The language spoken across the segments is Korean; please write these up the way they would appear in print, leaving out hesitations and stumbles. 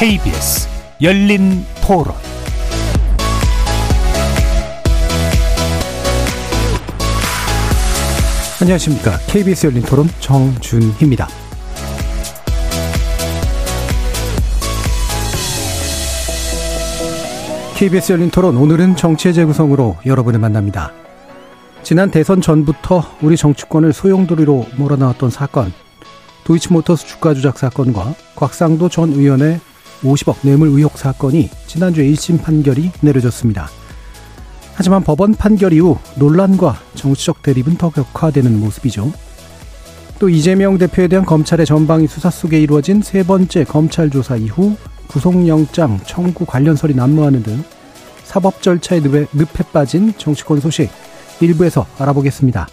KBS 열린토론 안녕하십니까. KBS 열린토론 정준희입니다. KBS 열린토론 오늘은 정치의 재구성으로 여러분을 만납니다. 지난 대선 전부터 우리 정치권을 소용돌이로 몰아넣었던 사건, 도이치모터스 주가 조작 사건과 곽상도 전 의원의 50억 뇌물 의혹 사건이 지난주에 1심 판결이 내려졌습니다. 하지만 법원 판결 이후 논란과 정치적 대립은 더 격화되는 모습이죠. 또 이재명 대표에 대한 검찰의 전방위 수사 속에 이루어진 세 번째 검찰 조사 이후 구속영장 청구 관련설이 난무하는 등 사법 절차에 늪에 빠진 정치권 소식 1부에서 알아보겠습니다.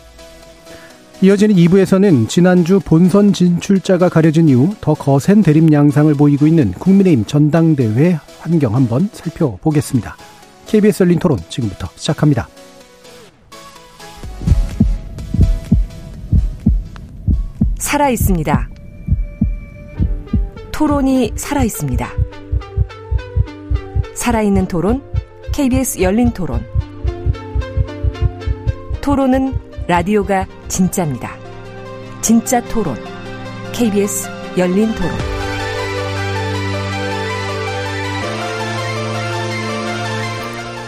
이어지는 2부에서는 지난주 본선 진출자가 가려진 이후 더 거센 대립 양상을 보이고 있는 국민의힘 전당대회 환경 한번 살펴보겠습니다. KBS 열린토론 지금부터 시작합니다. 살아있습니다. 토론이 살아있습니다. 살아있는 토론, KBS 열린토론. 토론은 라디오가 진짜입니다. 진짜 토론. KBS 열린 토론.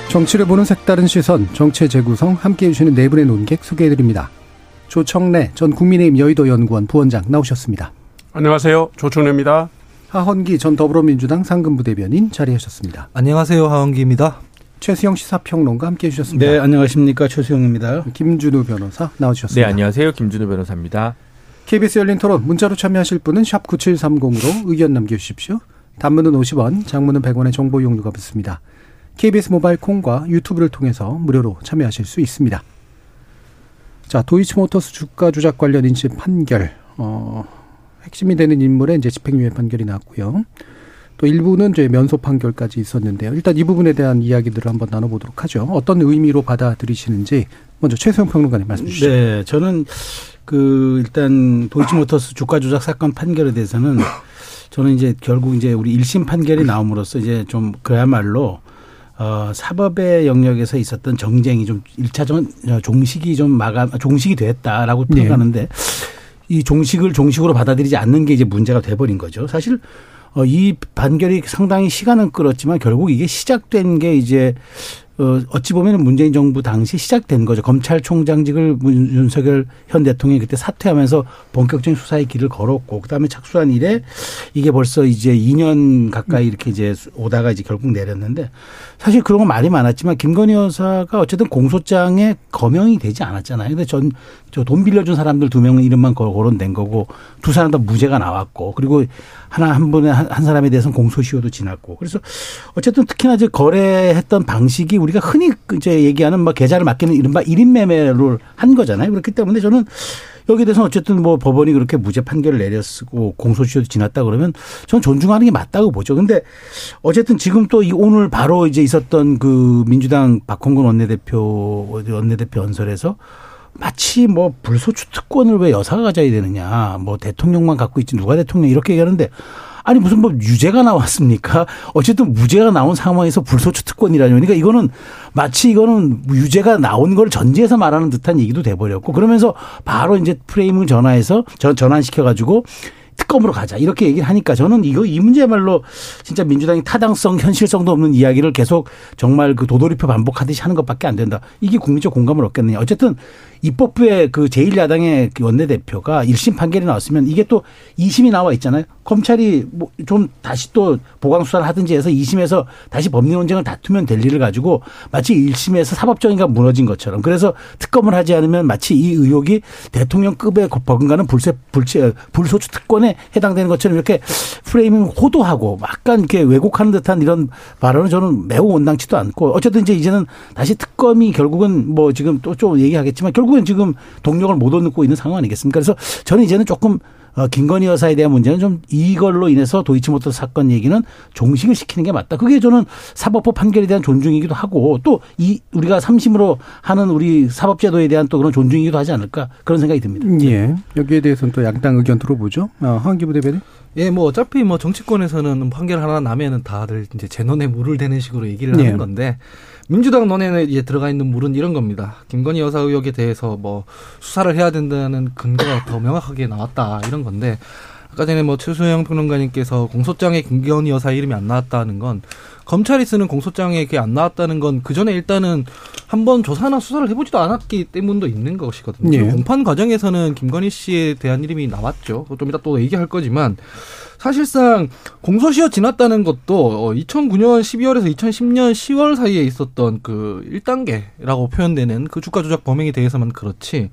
정치를 보는 색다른 시선, 정치의 재구성 함께해 주시는 네 분의 논객 소개해드립니다. 조청래 전 국민의힘 여의도 연구원 부원장 나오셨습니다. 안녕하세요. 조청래입니다. 하헌기 전 더불어민주당 상근부 대변인 자리해 주셨습니다. 안녕하세요. 하헌기입니다. 최수영 시사평론가 함께해 주셨습니다. 네, 안녕하십니까. 최수영입니다. 김준우 변호사 나와주셨습니다. 네, 안녕하세요. 김준우 변호사입니다. KBS 열린토론 문자로 참여하실 분은 샵 9730으로 의견 남겨주십시오. 단문은 50원, 장문은 100원의 정보 이용료가 붙습니다. KBS 모바일 콩과 유튜브를 통해서 무료로 참여하실 수 있습니다. 자, 도이치모터스 주가 조작 관련 1심 판결. 핵심이 되는 인물의 이제 집행유예 판결이 났고요. 또 일부는 이제 면소 판결까지 있었는데요. 일단 이 부분에 대한 이야기들을 한번 나눠보도록 하죠. 어떤 의미로 받아들이시는지 먼저 최수영 평론가님 말씀 주시죠. 네, 저는 일단 도이치모터스 주가 조작 사건 판결에 대해서는 저는 이제 결국 이제 우리 1심 판결이 나옴으로써 이제 좀 그야말로 사법의 영역에서 있었던 정쟁이 좀 1차전 종식이 좀 종식이 됐다라고 평가하는데 네. 이 종식을 종식으로 받아들이지 않는 게 이제 문제가 돼버린 거죠. 사실. 이 판결이 상당히 시간은 끌었지만 결국 이게 시작된 게 이제 어찌 보면 문재인 정부 당시 시작된 거죠. 검찰총장직을 윤석열 현 대통령이 그때 사퇴하면서 본격적인 수사의 길을 걸었고 그다음에 착수한 일에 이게 벌써 이제 2년 가까이 이렇게 이제 오다가 이제 결국 내렸는데 사실 그런 거 말이 많았지만 김건희 여사가 어쨌든 공소장에 거명이 되지 않았잖아요. 근데 저 돈 빌려준 사람들 두 명은 이름만 거론된 거고 두 사람 다 무죄가 나왔고 그리고 한 사람에 대해서는 공소시효도 지났고 그래서 어쨌든 특히나 이제 거래했던 방식이 우리가 흔히 이제 얘기하는 막 계좌를 맡기는 이른바 1인 매매를 한 거잖아요. 그렇기 때문에 저는 여기에 대해서는 어쨌든 뭐 법원이 그렇게 무죄 판결을 내렸고 공소시효도 지났다 그러면 저는 존중하는 게 맞다고 보죠. 근데 어쨌든 지금 또 오늘 바로 이제 있었던 그 민주당 박홍근 원내대표 연설에서 마치 뭐 불소추 특권을 왜 여사가 가져야 되느냐. 뭐 대통령만 갖고 있지 누가 대통령 이렇게 얘기하는데 아니 무슨 뭐 유죄가 나왔습니까? 어쨌든 무죄가 나온 상황에서 불소추 특권이라뇨. 그러니까 이거는 마치 이거는 유죄가 나온 걸 전제해서 말하는 듯한 얘기도 돼버렸고 그러면서 바로 이제 프레임을 전환시켜가지고 특검으로 가자 이렇게 얘기를 하니까 저는 이 문제야말로 진짜 민주당이 타당성 현실성도 없는 이야기를 계속 정말 그 도돌이표 반복하듯이 하는 것밖에 안 된다. 이게 국민적 공감을 얻겠느냐. 어쨌든 입법부의 그 제1야당의 원내대표가 1심 판결이 나왔으면 이게 또 2심이 나와 있잖아요. 검찰이 뭐 좀 다시 또 보강수사를 하든지 해서 2심에서 다시 법리 논쟁을 다투면 될 일을 가지고 마치 1심에서 사법정의가 무너진 것처럼 그래서 특검을 하지 않으면 마치 이 의혹이 대통령급에 버금가는 불소추 특권에 해당되는 것처럼 이렇게 프레이밍 호도하고 약간 이렇게 왜곡하는 듯한 이런 발언은 저는 매우 온당치도 않고 어쨌든 이제는 다시 특검이 결국은 뭐 지금 또 좀 얘기하겠지만 결국은 지금 동력을 못 얻고 있는 상황 아니겠습니까? 그래서 저는 이제는 조금 김건희 여사에 대한 문제는 좀 이걸로 인해서 도이치모터스 사건 얘기는 종식을 시키는 게 맞다. 그게 저는 사법부 판결에 대한 존중이기도 하고 또 우리가 3심으로 하는 우리 사법제도에 대한 또 그런 존중이기도 하지 않을까 그런 생각이 듭니다. 예. 여기에 대해서는 또 양당 의견 들어보죠. 하헌기 부대변인. 예, 뭐 어차피 뭐 정치권에서는 판결 하나 나면은 다들 이제 제 논에 물을 대는 식으로 얘기를 하는 건데 민주당 논에 이제 들어가 있는 물은 이런 겁니다. 김건희 여사 의혹에 대해서 뭐 수사를 해야 된다는 근거가 더 명확하게 나왔다 이런 건데 아까 전에 뭐 최수영 평론가님께서 공소장에 김건희 여사 이름이 안 나왔다는 건 검찰이 쓰는 공소장에 그게 안 나왔다는 건 그 전에 일단은 한번 조사나 수사를 해보지도 않았기 때문도 있는 것이거든요. 예. 공판 과정에서는 김건희 씨에 대한 이름이 나왔죠. 좀 이따 또 얘기할 거지만 사실상 공소시효 지났다는 것도 2009년 12월에서 2010년 10월 사이에 있었던 그 1단계라고 표현되는 그 주가 조작 범행에 대해서만 그렇지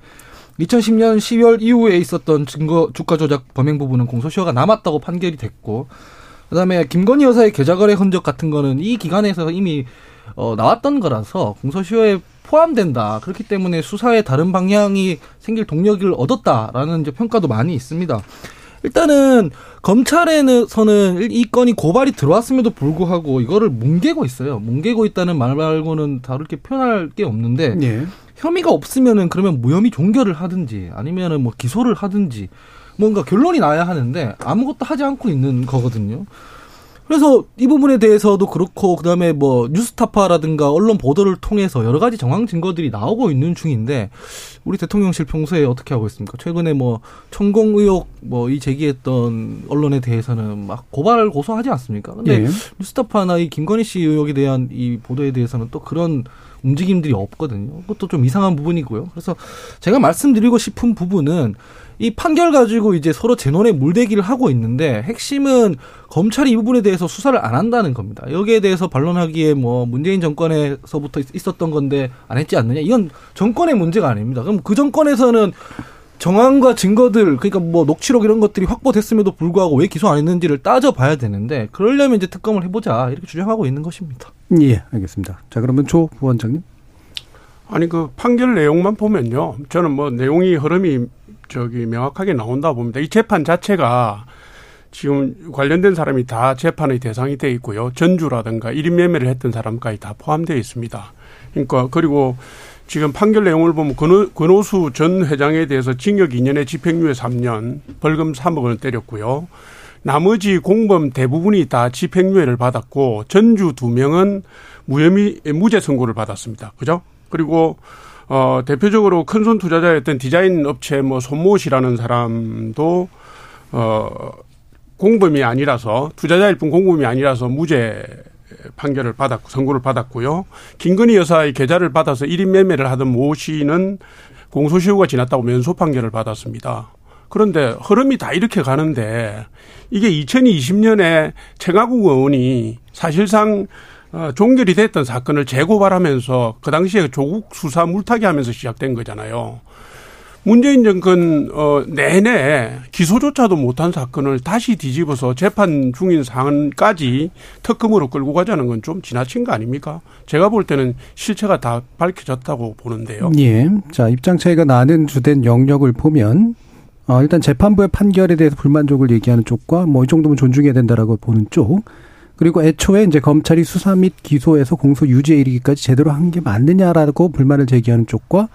2010년 12월 이후에 있었던 증거 주가 조작 범행 부분은 공소시효가 남았다고 판결이 됐고 그다음에 김건희 여사의 계좌거래 흔적 같은 거는 이 기간에서 이미 나왔던 거라서 공소시효에 포함된다. 그렇기 때문에 수사의 다른 방향이 생길 동력을 얻었다라는 이제 평가도 많이 있습니다. 일단은 검찰에서는 이 건이 고발이 들어왔음에도 불구하고 이거를 뭉개고 있어요. 뭉개고 있다는 말 말고는 다르게 표현할 게 없는데 네. 혐의가 없으면은 그러면 무혐의 종결을 하든지 아니면은 뭐 기소를 하든지 뭔가 결론이 나야 하는데 아무것도 하지 않고 있는 거거든요. 그래서 이 부분에 대해서도 그렇고 그다음에 뭐 뉴스타파라든가 언론 보도를 통해서 여러 가지 정황 증거들이 나오고 있는 중인데 우리 대통령실 평소에 어떻게 하고 있습니까? 최근에 뭐 천공 의혹 뭐 이 제기했던 언론에 대해서는 막 고발을 고소하지 않습니까? 근데 예. 뉴스타파나 이 김건희 씨 의혹에 대한 이 보도에 대해서는 또 그런 움직임들이 없거든요. 그것도 좀 이상한 부분이고요. 그래서 제가 말씀드리고 싶은 부분은 이 판결 가지고 이제 서로 제 논에 물대기를 하고 있는데 핵심은 검찰이 이 부분에 대해서 수사를 안 한다는 겁니다. 여기에 대해서 반론하기에 뭐 문재인 정권에서부터 있었던 건데 안 했지 않느냐. 이건 정권의 문제가 아닙니다. 그럼 그 정권에서는 정황과 증거들 그러니까 뭐 녹취록 이런 것들이 확보됐음에도 불구하고 왜 기소 안 했는지를 따져봐야 되는데 그러려면 이제 특검을 해보자 이렇게 주장하고 있는 것입니다. 예, 알겠습니다. 자, 그러면 조 부원장님. 아니 그 판결 내용만 보면요. 저는 뭐 내용이 흐름이 명확하게 나온다 봅니다. 이 재판 자체가 지금 관련된 사람이 다 재판의 대상이 돼 있고요. 전주라든가 1인 매매를 했던 사람까지 다 포함되어 있습니다. 그러니까 그리고 지금 판결 내용을 보면 권오수 전 회장에 대해서 징역 2년에 집행유예 3년, 벌금 3억 원을 때렸고요. 나머지 공범 대부분이 다 집행유예를 받았고 전주 2명은 무죄 선고를 받았습니다. 그죠? 그리고 대표적으로 큰손 투자자였던 디자인 업체 뭐 손모 씨라는 사람도 공범이 아니라서 투자자일 뿐 공범이 아니라서 무죄 판결을 받았고 선고를 받았고요. 김건희 여사의 계좌를 받아서 1인 매매를 하던 모 씨는 공소시효가 지났다고 면소 판결을 받았습니다. 그런데 흐름이 다 이렇게 가는데 이게 2020년에 청하국 의원이 사실상 종결이 됐던 사건을 재고발하면서 그 당시에 조국 수사 물타기 하면서 시작된 거잖아요. 문재인 정권 내내 기소조차도 못한 사건을 다시 뒤집어서 재판 중인 사안까지 특검으로 끌고 가자는 건 좀 지나친 거 아닙니까? 제가 볼 때는 실체가 다 밝혀졌다고 보는데요. 예. 자, 입장 차이가 나는 주된 영역을 보면 일단 재판부의 판결에 대해서 불만족을 얘기하는 쪽과 뭐 이 정도면 존중해야 된다라고 보는 쪽. 그리고 애초에 이제 검찰이 수사 및 기소에서 공소 유지에 이르기까지 제대로 한 게 맞느냐라고 불만을 제기하는 쪽과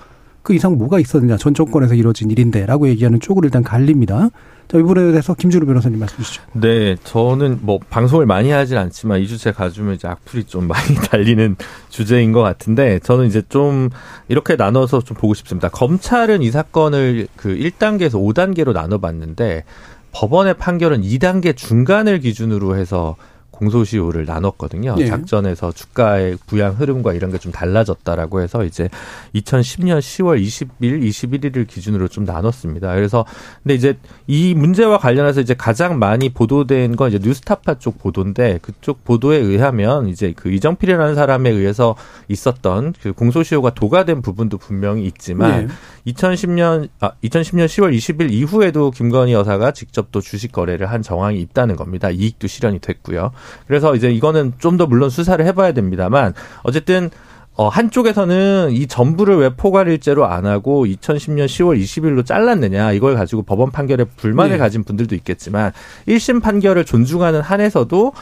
그 이상 뭐가 있었느냐 전 정권에서 이루어진 일인데라고 얘기하는 쪽으로 일단 갈립니다. 자, 이 부분에 대해서 김준우 변호사님 말씀 주시죠. 네, 저는 뭐 방송을 많이 하진 않지만 이 주제 가지면 이제 악플이 좀 많이 달리는 주제인 것 같은데 저는 이제 좀 이렇게 나눠서 좀 보고 싶습니다. 검찰은 이 사건을 그 1단계에서 5단계로 나눠봤는데 법원의 판결은 2단계 중간을 기준으로 해서 공소시효를 나눴거든요. 예. 작전에서 주가의 부양 흐름과 이런 게 좀 달라졌다라고 해서 이제 2010년 10월 20일, 21일을 기준으로 좀 나눴습니다. 그래서 근데 이제 이 문제와 관련해서 이제 가장 많이 보도된 건 이제 뉴스타파 쪽 보도인데 그쪽 보도에 의하면 이제 그 이정필이라는 사람에 의해서 있었던 그 공소시효가 도과된 부분도 분명히 있지만 예. 2010년 10월 20일 이후에도 김건희 여사가 직접 또 주식 거래를 한 정황이 있다는 겁니다. 이익도 실현이 됐고요. 그래서 이제 이거는 좀 더 물론 수사를 해봐야 됩니다만 어쨌든 한쪽에서는 이 전부를 왜 포괄일죄로 안 하고 2010년 10월 20일로 잘랐느냐 이걸 가지고 법원 판결에 불만을 가진 분들도 있겠지만 1심 판결을 존중하는 한에서도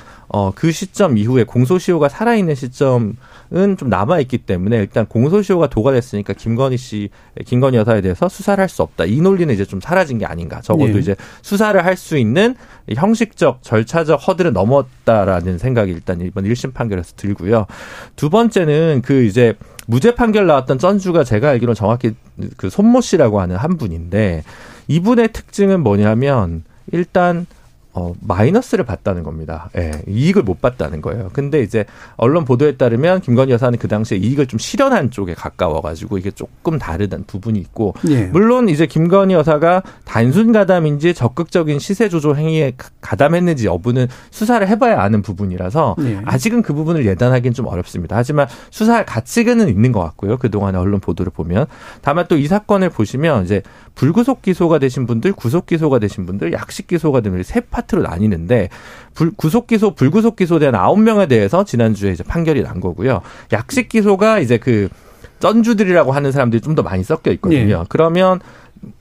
그 시점 이후에 공소시효가 살아있는 시점은 좀 남아있기 때문에 일단 공소시효가 도과됐으니까 김건희 여사에 대해서 수사를 할 수 없다. 이 논리는 이제 좀 사라진 게 아닌가. 적어도 이제 수사를 할 수 있는 형식적, 절차적 허들을 넘었다라는 생각이 일단 이번 1심 판결에서 들고요. 두 번째는 그 이제 무죄 판결 나왔던 전주가 제가 알기로는 정확히 그 손모 씨라고 하는 한 분인데 이분의 특징은 뭐냐면 일단 마이너스를 봤다는 겁니다. 예, 이익을 못 봤다는 거예요. 근데 이제 언론 보도에 따르면 김건희 여사는 그 당시에 이익을 좀 실현한 쪽에 가까워가지고 이게 조금 다르다는 부분이 있고, 예. 물론 이제 김건희 여사가 단순 가담인지 적극적인 시세 조조 행위에 가담했는지 여부는 수사를 해봐야 아는 부분이라서 예. 아직은 그 부분을 예단하기는 좀 어렵습니다. 하지만 수사할 가치는 있는 것 같고요. 그동안의 언론 보도를 보면. 다만 또 이 사건을 보시면 이제 불구속 기소가 되신 분들, 구속 기소가 되신 분들, 약식 기소가 되면 세 파트로 나뉘는데 구속 기소, 불구속 기소된 9명에 대해서 지난주에 이제 판결이 난 거고요. 약식 기소가 이제 그 전주들이라고 하는 사람들이 좀 더 많이 섞여 있거든요. 네. 그러면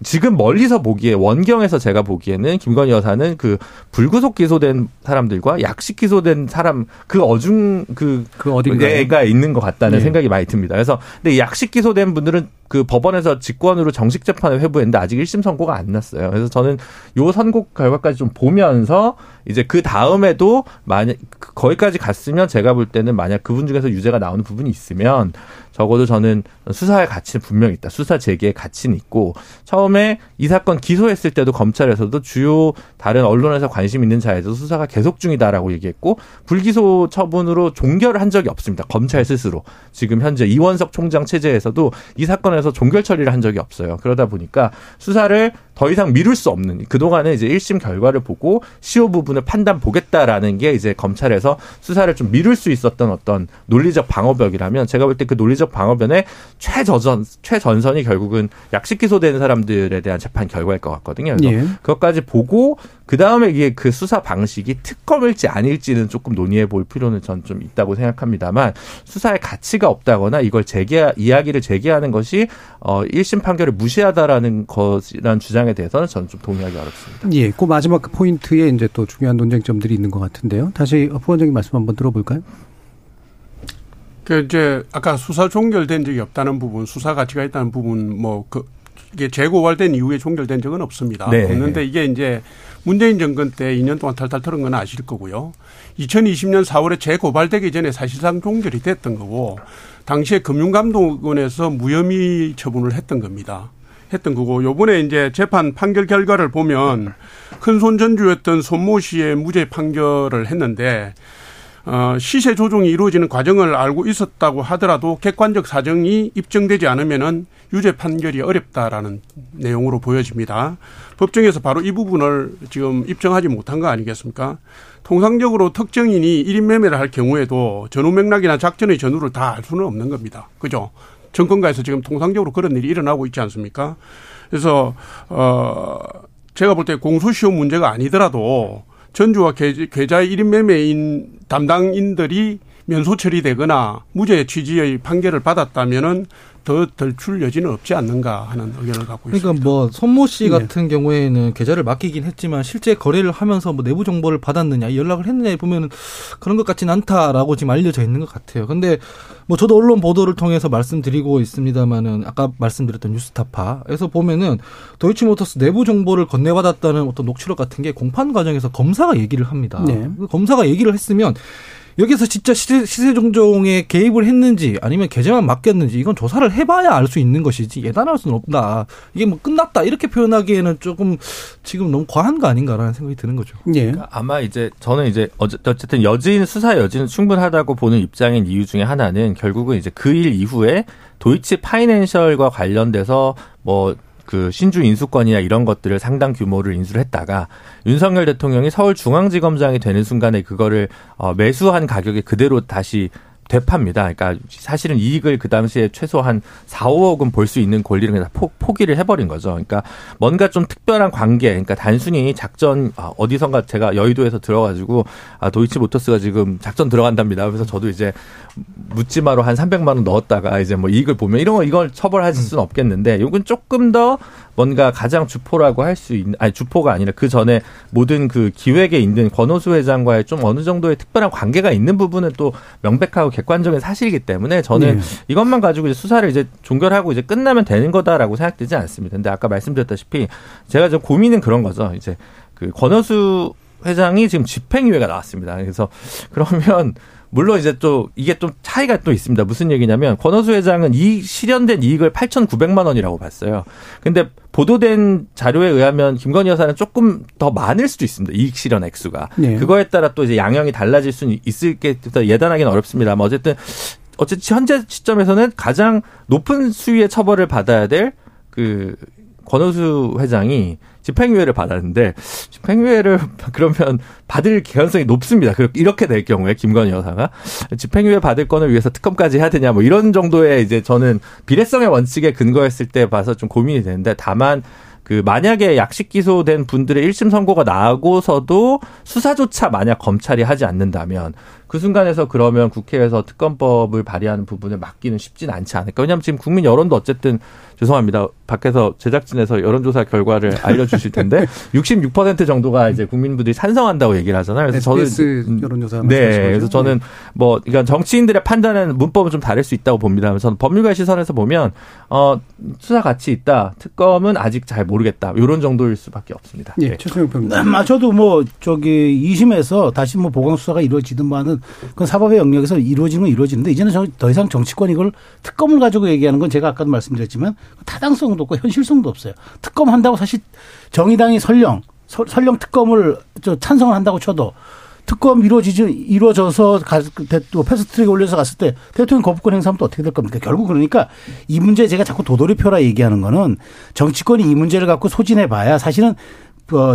지금 멀리서 보기에 원경에서 제가 보기에는 김건희 여사는 그 불구속 기소된 사람들과 약식 기소된 사람 그 어중 그 어딘가가 있는 것 같다는 네. 생각이 많이 듭니다. 그래서 근데 약식 기소된 분들은 그 법원에서 직권으로 정식 재판을 회부했는데 아직 1심 선고가 안 났어요. 그래서 저는 요 선고 결과까지 좀 보면서 이제 그 다음에도 만약 거기까지 갔으면 제가 볼 때는 만약 그분 중에서 유죄가 나오는 부분이 있으면 적어도 저는 수사의 가치는 분명히 있다. 수사 재개의 가치는 있고 처음에 이 사건 기소했을 때도 검찰에서도 주요 다른 언론에서 관심 있는 자에서 수사가 계속 중이다라고 얘기했고 불기소 처분으로 종결을 한 적이 없습니다. 검찰 스스로. 지금 현재 이원석 총장 체제에서도 이 사건에 에서 종결 처리를 한 적이 없어요. 그러다 보니까 수사를 더 이상 미룰 수 없는 그동안에 이제 1심 결과를 보고 시효 부분을 판단 보겠다라는 게 이제 검찰에서 수사를 좀 미룰 수 있었던 어떤 논리적 방어벽이라면 제가 볼 때 그 논리적 방어벽의 최전선이 결국은 약식 기소된 사람들에 대한 재판 결과일 것 같거든요. 그래서 예. 그것까지 보고 그다음에 이게 그 수사 방식이 특검일지 아닐지는 조금 논의해 볼 필요는 전 좀 있다고 생각합니다만 수사의 가치가 없다거나 이걸 이야기를 재개하는 것이 1심 판결을 무시하다라는 것이라는 주장에 대해서는 저는 좀 동의하기 어렵습니다. 예, 그 마지막 그 포인트에 이제 또 중요한 논쟁점들이 있는 것 같은데요. 다시 부원장님 말씀 한번 들어볼까요? 그 이제 아까 수사 종결된 적이 없다는 부분, 수사 가치가 있다는 부분, 이게 재고발된 이후에 종결된 적은 없습니다. 네. 없는데 이게 이제 문재인 정권 때 2년 동안 탈탈 털은 건 아실 거고요. 2020년 4월에 재고발되기 전에 사실상 종결이 됐던 거고, 당시에 금융감독원에서 무혐의 처분을 했던 겁니다. 했던 거고 요번에 이제 재판 판결 결과를 보면 큰손 전주였던 손모 씨의 무죄 판결을 했는데 시세 조종이 이루어지는 과정을 알고 있었다고 하더라도 객관적 사정이 입증되지 않으면은 유죄 판결이 어렵다라는 내용으로 보여집니다. 법정에서 바로 이 부분을 지금 입증하지 못한 거 아니겠습니까? 통상적으로 특정인이 1인 매매를 할 경우에도 전후 맥락이나 작전의 전후를 다 알 수는 없는 겁니다. 그죠? 정권가에서 지금 통상적으로 그런 일이 일어나고 있지 않습니까? 그래서 제가 볼 때 공소시효 문제가 아니더라도 전주와 계좌의 1인 매매인 담당인들이 면소 처리되거나 무죄 취지의 판결을 받았다면은 더 덜출 여지는 없지 않는가 하는 의견을 갖고 있습니다. 그러니까 손모 씨 같은 네. 경우에는 계좌를 맡기긴 했지만 실제 거래를 하면서 내부 정보를 받았느냐, 연락을 했느냐 보면은 그런 것 같진 않다라고 지금 알려져 있는 것 같아요. 근데 저도 언론 보도를 통해서 말씀드리고 있습니다만은 아까 말씀드렸던 뉴스타파에서 보면은 도이치모터스 내부 정보를 건네받았다는 어떤 녹취록 같은 게 공판 과정에서 검사가 얘기를 합니다. 네. 검사가 얘기를 했으면 여기서 진짜 시세종종에 개입을 했는지 아니면 계좌만 맡겼는지 이건 조사를 해봐야 알 수 있는 것이지 예단할 수는 없다. 이게 끝났다 이렇게 표현하기에는 조금 지금 너무 과한 거 아닌가라는 생각이 드는 거죠. 예. 그러니까 아마 이제 저는 이제 어쨌든 수사 여지는 충분하다고 보는 입장인 이유 중에 하나는 결국은 이제 그 일 이후에 도이치 파이낸셜과 관련돼서 그 신주 인수권이나 이런 것들을 상당 규모를 인수를 했다가 윤석열 대통령이 서울중앙지검장이 되는 순간에 그거를 매수한 가격에 그대로 다시 되팝니다. 그러니까 사실은 이익을 그 당시에 최소한 4, 5억은 볼 수 있는 권리를 그냥 포기를 해버린 거죠. 그러니까 뭔가 좀 특별한 관계, 그러니까 단순히 작전 어디선가 제가 여의도에서 들어가지고 도이치모터스가 지금 작전 들어간답니다. 그래서 저도 이제 묻지마로 한 300만 원 넣었다가 이제 이익을 보면 이런 거 이걸 처벌하실 수는 없겠는데 이건 조금 더 뭔가 가장 주포라고 할 수 있는, 아니 주포가 아니라 그 전에 모든 그 기획에 있는 권오수 회장과의 좀 어느 정도의 특별한 관계가 있는 부분은 또 명백하고 객관적인 사실이기 때문에 저는 네. 이것만 가지고 이제 수사를 이제 종결하고 이제 끝나면 되는 거다라고 생각되지 않습니다. 근데 아까 말씀드렸다시피 제가 좀 고민은 그런 거죠. 이제 그 권오수 회장이 지금 집행유예가 나왔습니다. 그래서 그러면 물론 이제 또 이게 좀 차이가 또 있습니다. 무슨 얘기냐면 권오수 회장은 이 실현된 이익을 8,900만 원이라고 봤어요. 근데 보도된 자료에 의하면 김건희 여사는 조금 더 많을 수도 있습니다. 이익 실현 액수가. 네. 그거에 따라 또 이제 양형이 달라질 수는 있을겠다 예단하기는 어렵습니다만 어쨌든 현재 시점에서는 가장 높은 수위의 처벌을 받아야 될 그 권오수 회장이 집행유예를 받았는데 집행유예를 그러면 받을 개연성이 높습니다. 이렇게 될 경우에 김건희 여사가 집행유예 받을 건을 위해서 특검까지 해야 되냐 뭐 이런 정도의 이제 저는 비례성의 원칙에 근거했을 때 봐서 좀 고민이 되는데 다만 그 만약에 약식 기소된 분들의 1심 선고가 나고서도 수사조차 만약 검찰이 하지 않는다면 그 순간에서 그러면 국회에서 특검법을 발의하는 부분을 막기는 쉽진 않지 않을까. 왜냐하면 지금 국민 여론도 어쨌든 죄송합니다. 밖에서 제작진에서 여론조사 결과를 알려주실 텐데 66% 정도가 이제 국민분들이 찬성한다고 얘기를 하잖아요. 그래서 SBS 저는 여론조사 말씀하신 거죠? 그래서 저는 뭐 그러니까 정치인들의 판단은 문법은 좀 다를 수 있다고 봅니다. 저는 법률가의 시선에서 보면 수사 가치 있다. 특검은 아직 잘 모르겠다. 이런 정도일 수밖에 없습니다. 예, 네. 최수영 평론가. 저도 뭐 저기 2심에서 다시 뭐 보강 수사가 이루어지든 바는 그건 사법의 영역에서 이루어지는 건 이루어지는데 이제는 더 이상 정치권이 이걸 특검을 가지고 얘기하는 건 제가 아까도 말씀드렸지만 타당성도 없고 현실성도 없어요. 특검 한다고 사실 정의당이 설령 특검을 찬성을 한다고 쳐도 특검 이루어져서 패스트트랙에 올려서 갔을 때 대통령 거부권 행사하면 또 어떻게 될 겁니까? 결국 그러니까 이 문제 제가 자꾸 도돌이표라 얘기하는 거는 정치권이 이 문제를 갖고 소진해봐야 사실은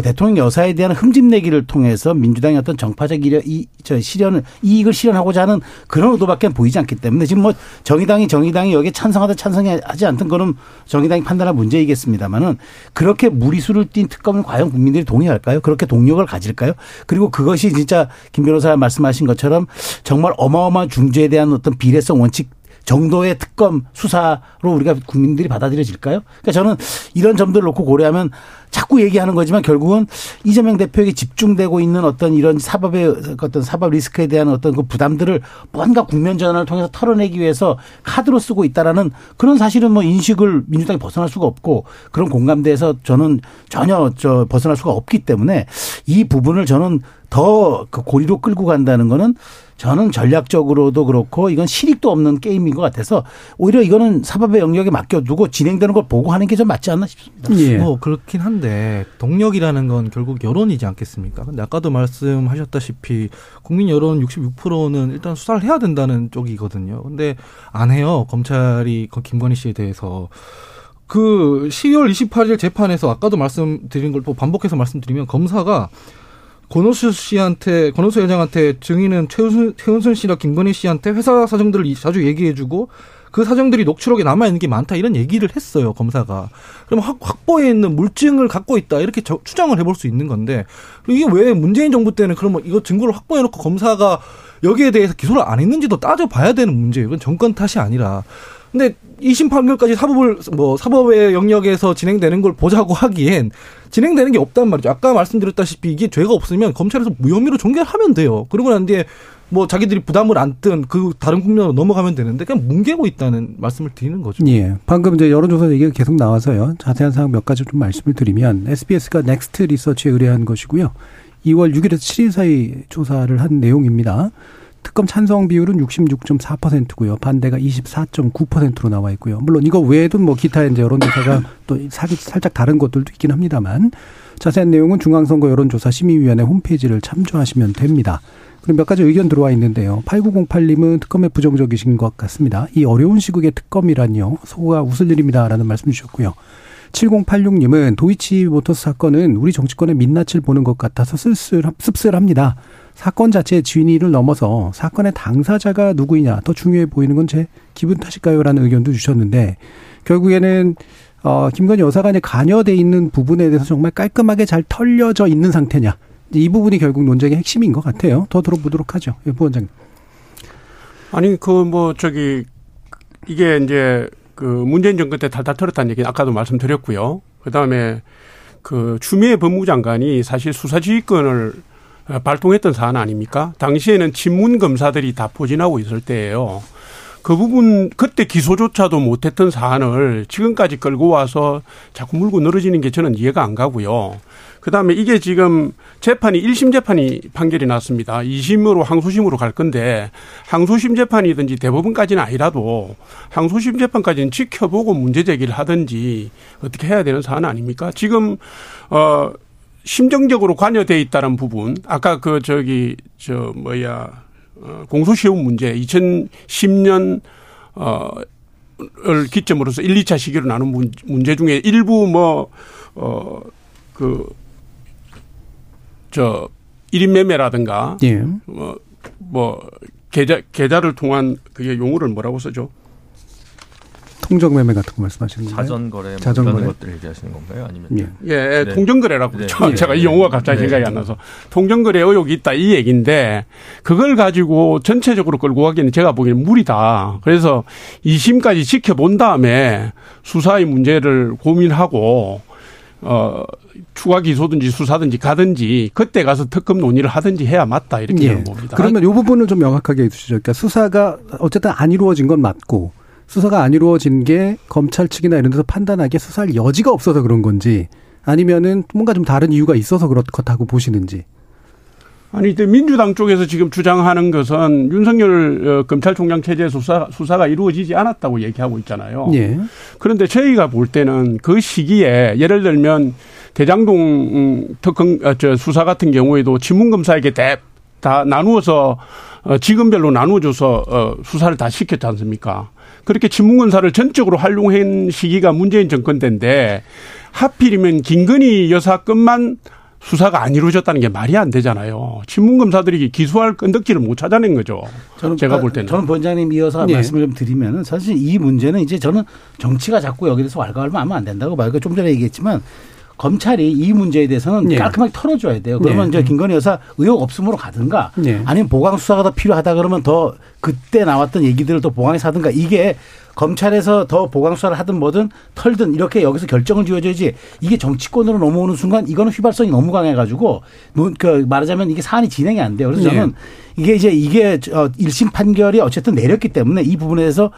대통령 여사에 대한 흠집내기를 통해서 민주당의 어떤 정파적 이익을 실현하고자 하는 그런 의도밖에 보이지 않기 때문에 지금 뭐 정의당이 여기에 찬성하지 않던 거는 정의당이 판단할 문제이겠습니다만은 그렇게 무리수를 띈 특검을 과연 국민들이 동의할까요? 그렇게 동력을 가질까요? 그리고 그것이 진짜 김 변호사가 말씀하신 것처럼 정말 어마어마한 중죄에 대한 어떤 비례성 원칙 정도의 특검 수사로 우리가 국민들이 받아들여질까요? 그러니까 저는 이런 점들을 놓고 고려하면 자꾸 얘기하는 거지만 결국은 이재명 대표에게 집중되고 있는 어떤 이런 사법의 어떤 사법 리스크에 대한 어떤 그 부담들을 뭔가 국면 전환을 통해서 털어내기 위해서 카드로 쓰고 있다라는 그런 사실은 뭐 인식을 민주당이 벗어날 수가 없고 그런 공감대에서 저는 전혀 벗어날 수가 없기 때문에 이 부분을 저는 더 그 고리로 끌고 간다는 거는 저는 전략적으로도 그렇고 이건 실익도 없는 게임인 것 같아서 오히려 이거는 사법의 영역에 맡겨두고 진행되는 걸 보고 하는 게 좀 맞지 않나 싶습니다. 예. 뭐 그렇긴 한데 동력이라는 건 결국 여론이지 않겠습니까? 근데 아까도 말씀하셨다시피 국민 여론 66%는 일단 수사를 해야 된다는 쪽이거든요. 근데 안 해요. 검찰이 김건희 씨에 대해서. 그 12월 28일 재판에서 아까도 말씀드린 걸 또 반복해서 말씀드리면 검사가 권오수 회장한테 증인은 최은순 씨나 김건희 씨한테 회사 사정들을 자주 얘기해주고 그 사정들이 녹취록에 남아있는 게 많다 이런 얘기를 했어요. 검사가. 그럼 확보에 있는 물증을 갖고 있다 이렇게 추정을 해볼 수 있는 건데 이게 왜 문재인 정부 때는 그러면 이거 증거를 확보해놓고 검사가 여기에 대해서 기소를 안 했는지도 따져봐야 되는 문제예요. 이건 정권 탓이 아니라. 근데 2심 판결까지 사법의 영역에서 진행되는 걸 보자고 하기엔 진행되는 게 없단 말이죠. 아까 말씀드렸다시피 이게 죄가 없으면 검찰에서 무혐의로 종결하면 돼요. 그러고 난 뒤에 뭐 자기들이 부담을 안 뜬 그 다른 국면으로 넘어가면 되는데 그냥 뭉개고 있다는 말씀을 드리는 거죠. 예. 방금 이제 여론조사 얘기가 계속 나와서요. 자세한 사항 몇 가지 좀 말씀을 드리면 SBS가 넥스트 리서치에 의뢰한 것이고요. 2월 6일에서 7일 사이 조사를 한 내용입니다. 특검 찬성 비율은 66.4%고요. 반대가 24.9%로 나와 있고요. 물론 이거 외에도 뭐 기타 이제 여론조사가 또 살짝 다른 것들도 있긴 합니다만 자세한 내용은 중앙선거 여론조사 심의위원회 홈페이지를 참조하시면 됩니다. 그럼 몇 가지 의견 들어와 있는데요. 8908님은 특검에 부정적이신 것 같습니다. 이 어려운 시국에 특검이라니요. 소가 웃을 일입니다라는 말씀 주셨고요. 7086님은 도이치모터스 사건은 우리 정치권의 민낯을 보는 것 같아서 씁쓸합니다. 사건 자체의 진위를 넘어서 사건의 당사자가 누구이냐 더 중요해 보이는 건 제 기분 탓일까요? 라는 의견도 주셨는데 결국에는 김건희 여사가 이제 관여돼 있는 부분에 대해서 정말 깔끔하게 잘 털려져 있는 상태냐. 이 부분이 결국 논쟁의 핵심인 것 같아요. 더 들어보도록 하죠. 예, 부원장님. 아니 이게 이제 그 문재인 정권 때 다 털었다는 얘기는 아까도 말씀드렸고요. 그다음에 그 추미애 법무부 장관이 사실 수사지휘권을 발동했던 사안 아닙니까? 당시에는 친문 검사들이 다 포진하고 있을 때예요. 그 부분 그때 기소조차도 못했던 사안을 지금까지 끌고 와서 자꾸 물고 늘어지는 게 저는 이해가 안 가고요. 그다음에 이게 지금 재판이 1심 재판이 판결이 났습니다. 2심으로 항소심으로 갈 건데 항소심 재판이든지 대법원까지는 아니라도 항소심 재판까지는 지켜보고 문제 제기를 하든지 어떻게 해야 되는 사안 아닙니까? 지금 심정적으로 관여돼 있다는 부분 아까 그 공소시효 문제 2010년 을 기점으로서 1, 2차 시기로 나눈 문제 중에 일부 일인 매매라든가 예. 계좌를 통한 그게 용어를 뭐라고 쓰죠? 통정 매매 같은 거 말씀하시는 건가요? 자전 거래 그런 것들 얘기하시는 건가요? 아니면 네. 통정 거래라고 네. 제가 이 용어가 갑자기 생각이 안 나서 통정 거래 의혹이 있다 이 얘기인데 그걸 가지고 전체적으로 끌고 가기는 제가 보기에는 무리다. 그래서 2심까지 지켜본 다음에 수사의 문제를 고민하고 추가 기소든지 수사든지 가든지 그때 가서 특검 논의를 하든지 해야 맞다 이렇게 저는 봅니다. 그러면 이 부분을 좀 명확하게 해주시죠. 그러니까 수사가 어쨌든 안 이루어진 건 맞고. 수사가 안 이루어진 게 검찰 측이나 이런 데서 판단하기에 수사할 여지가 없어서 그런 건지 아니면은 뭔가 좀 다른 이유가 있어서 그렇다고 보시는지. 아니, 민주당 쪽에서 지금 주장하는 것은 윤석열 검찰총장 체제에서 수사가 이루어지지 않았다고 얘기하고 있잖아요. 예. 그런데 저희가 볼 때는 그 시기에 예를 들면 대장동 특검 수사 같은 경우에도 친문검사에게 다 나누어서 지금별로 나누어줘서 수사를 다 시켰지 않습니까? 그렇게 친문검사를 전적으로 활용한 시기가 문재인 정권 때인데 하필이면 김건희 여사건만 수사가 안 이루어졌다는 게 말이 안 되잖아요. 친문검사들이 기소할 건덕지를 못 찾아낸 거죠. 제가 볼 때는. 저는 본장님 이어서 말씀을 좀 드리면 사실 이 문제는 이제 저는 정치가 자꾸 여기에 대해서 왈가왈부하면 안 된다고 봐요. 좀 전에 얘기했지만 검찰이 이 문제에 대해서는 깔끔하게 털어줘야 돼요. 그러면 이제 김건희 여사 의혹 없음으로 가든가 아니면 보강 수사가 더 필요하다 그러면 더 그때 나왔던 얘기들을 더 보강해서 하든가 이게 검찰에서 더 보강 수사를 하든 뭐든 털든 이렇게 여기서 결정을 지어줘야지 이게 정치권으로 넘어오는 순간 이거는 휘발성이 너무 강해가지고 말하자면 이게 사안이 진행이 안 돼요. 그래서 저는 이게 1심 판결이 어쨌든 내렸기 때문에 이 부분에 대해서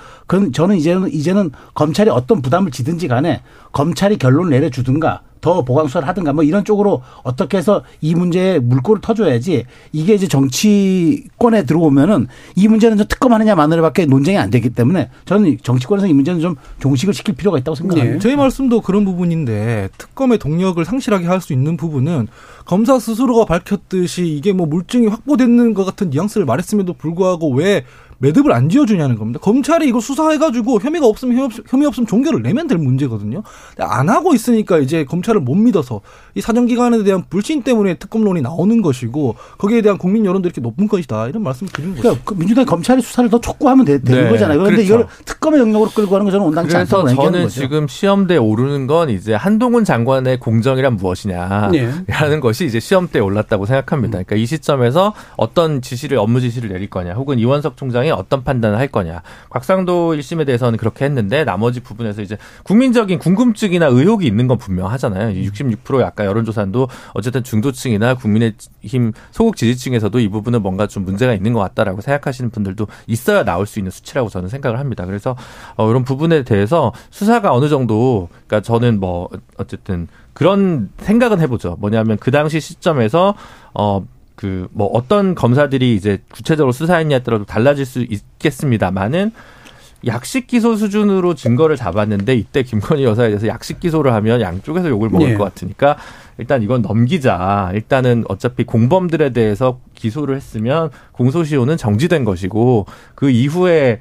저는 이제는 검찰이 어떤 부담을 지든지 간에 검찰이 결론을 내려주든가 더 보강 수사를 하든가 뭐 이런 쪽으로 어떻게 해서 이 문제에 물꼬를 터줘야지 이게 이제 정치권에 들어오면은 이 문제는 특검하느냐 마느냐밖에 논쟁이 안 되기 때문에 저는 정치권에서 이 문제는 좀 종식을 시킬 필요가 있다고 생각합니다. 네. 저희 말씀도 그런 부분인데 특검의 동력을 상실하게 할 수 있는 부분은 검사 스스로가 밝혔듯이 이게 뭐 물증이 확보되는 것 같은 뉘앙스를 말했음에도 불구하고 왜 매듭을 안 지어주냐는 겁니다. 검찰이 이거 수사해가지고 혐의가 없으면 혐의 없으면 종결을 내면 될 문제거든요. 안 하고 있으니까 이제 검찰을 못 믿어서 이 사정기관에 대한 불신 때문에 특검론이 나오는 것이고 거기에 대한 국민 여론도 이렇게 높은 것이다. 이런 말씀을 드리는 거죠. 그러니까 민주당이 검찰이 수사를 더 촉구하면 되는 거잖아요. 그런데 이걸 특검의 영역으로 끌고 가는 건 저는 온당치 않다고 얘기하는 거죠. 그래서 저는 지금 시험대에 오르는 건 이제 한동훈 장관의 공정이란 무엇이냐라는 것이 이제 시험대에 올랐다고 생각합니다. 그러니까 이 시점에서 어떤 업무 지시를 내릴 거냐 혹은 이원석 총장이 어떤 판단을 할 거냐. 곽상도 1심에 대해서는 그렇게 했는데 나머지 부분에서 이제 국민적인 궁금증이나 의혹이 있는 건 분명하잖아요. 66% 아까 여론조사도 어쨌든 중도층이나 국민의힘 소극 지지층에서도 이 부분은 뭔가 좀 문제가 있는 것 같다라고 생각하시는 분들도 있어야 나올 수 있는 수치라고 저는 생각을 합니다. 그래서 이런 부분에 대해서 수사가 어느 정도 그러니까 저는 어쨌든 그런 생각은 해보죠. 뭐냐면 그 당시 시점에서 어떤 검사들이 이제 구체적으로 수사했냐에 따라서 달라질 수 있겠습니다만은 약식 기소 수준으로 증거를 잡았는데 이때 김건희 여사에 대해서 약식 기소를 하면 양쪽에서 욕을 먹을 것 같으니까 일단 이건 넘기자. 일단은 어차피 공범들에 대해서 기소를 했으면 공소시효는 정지된 것이고 그 이후에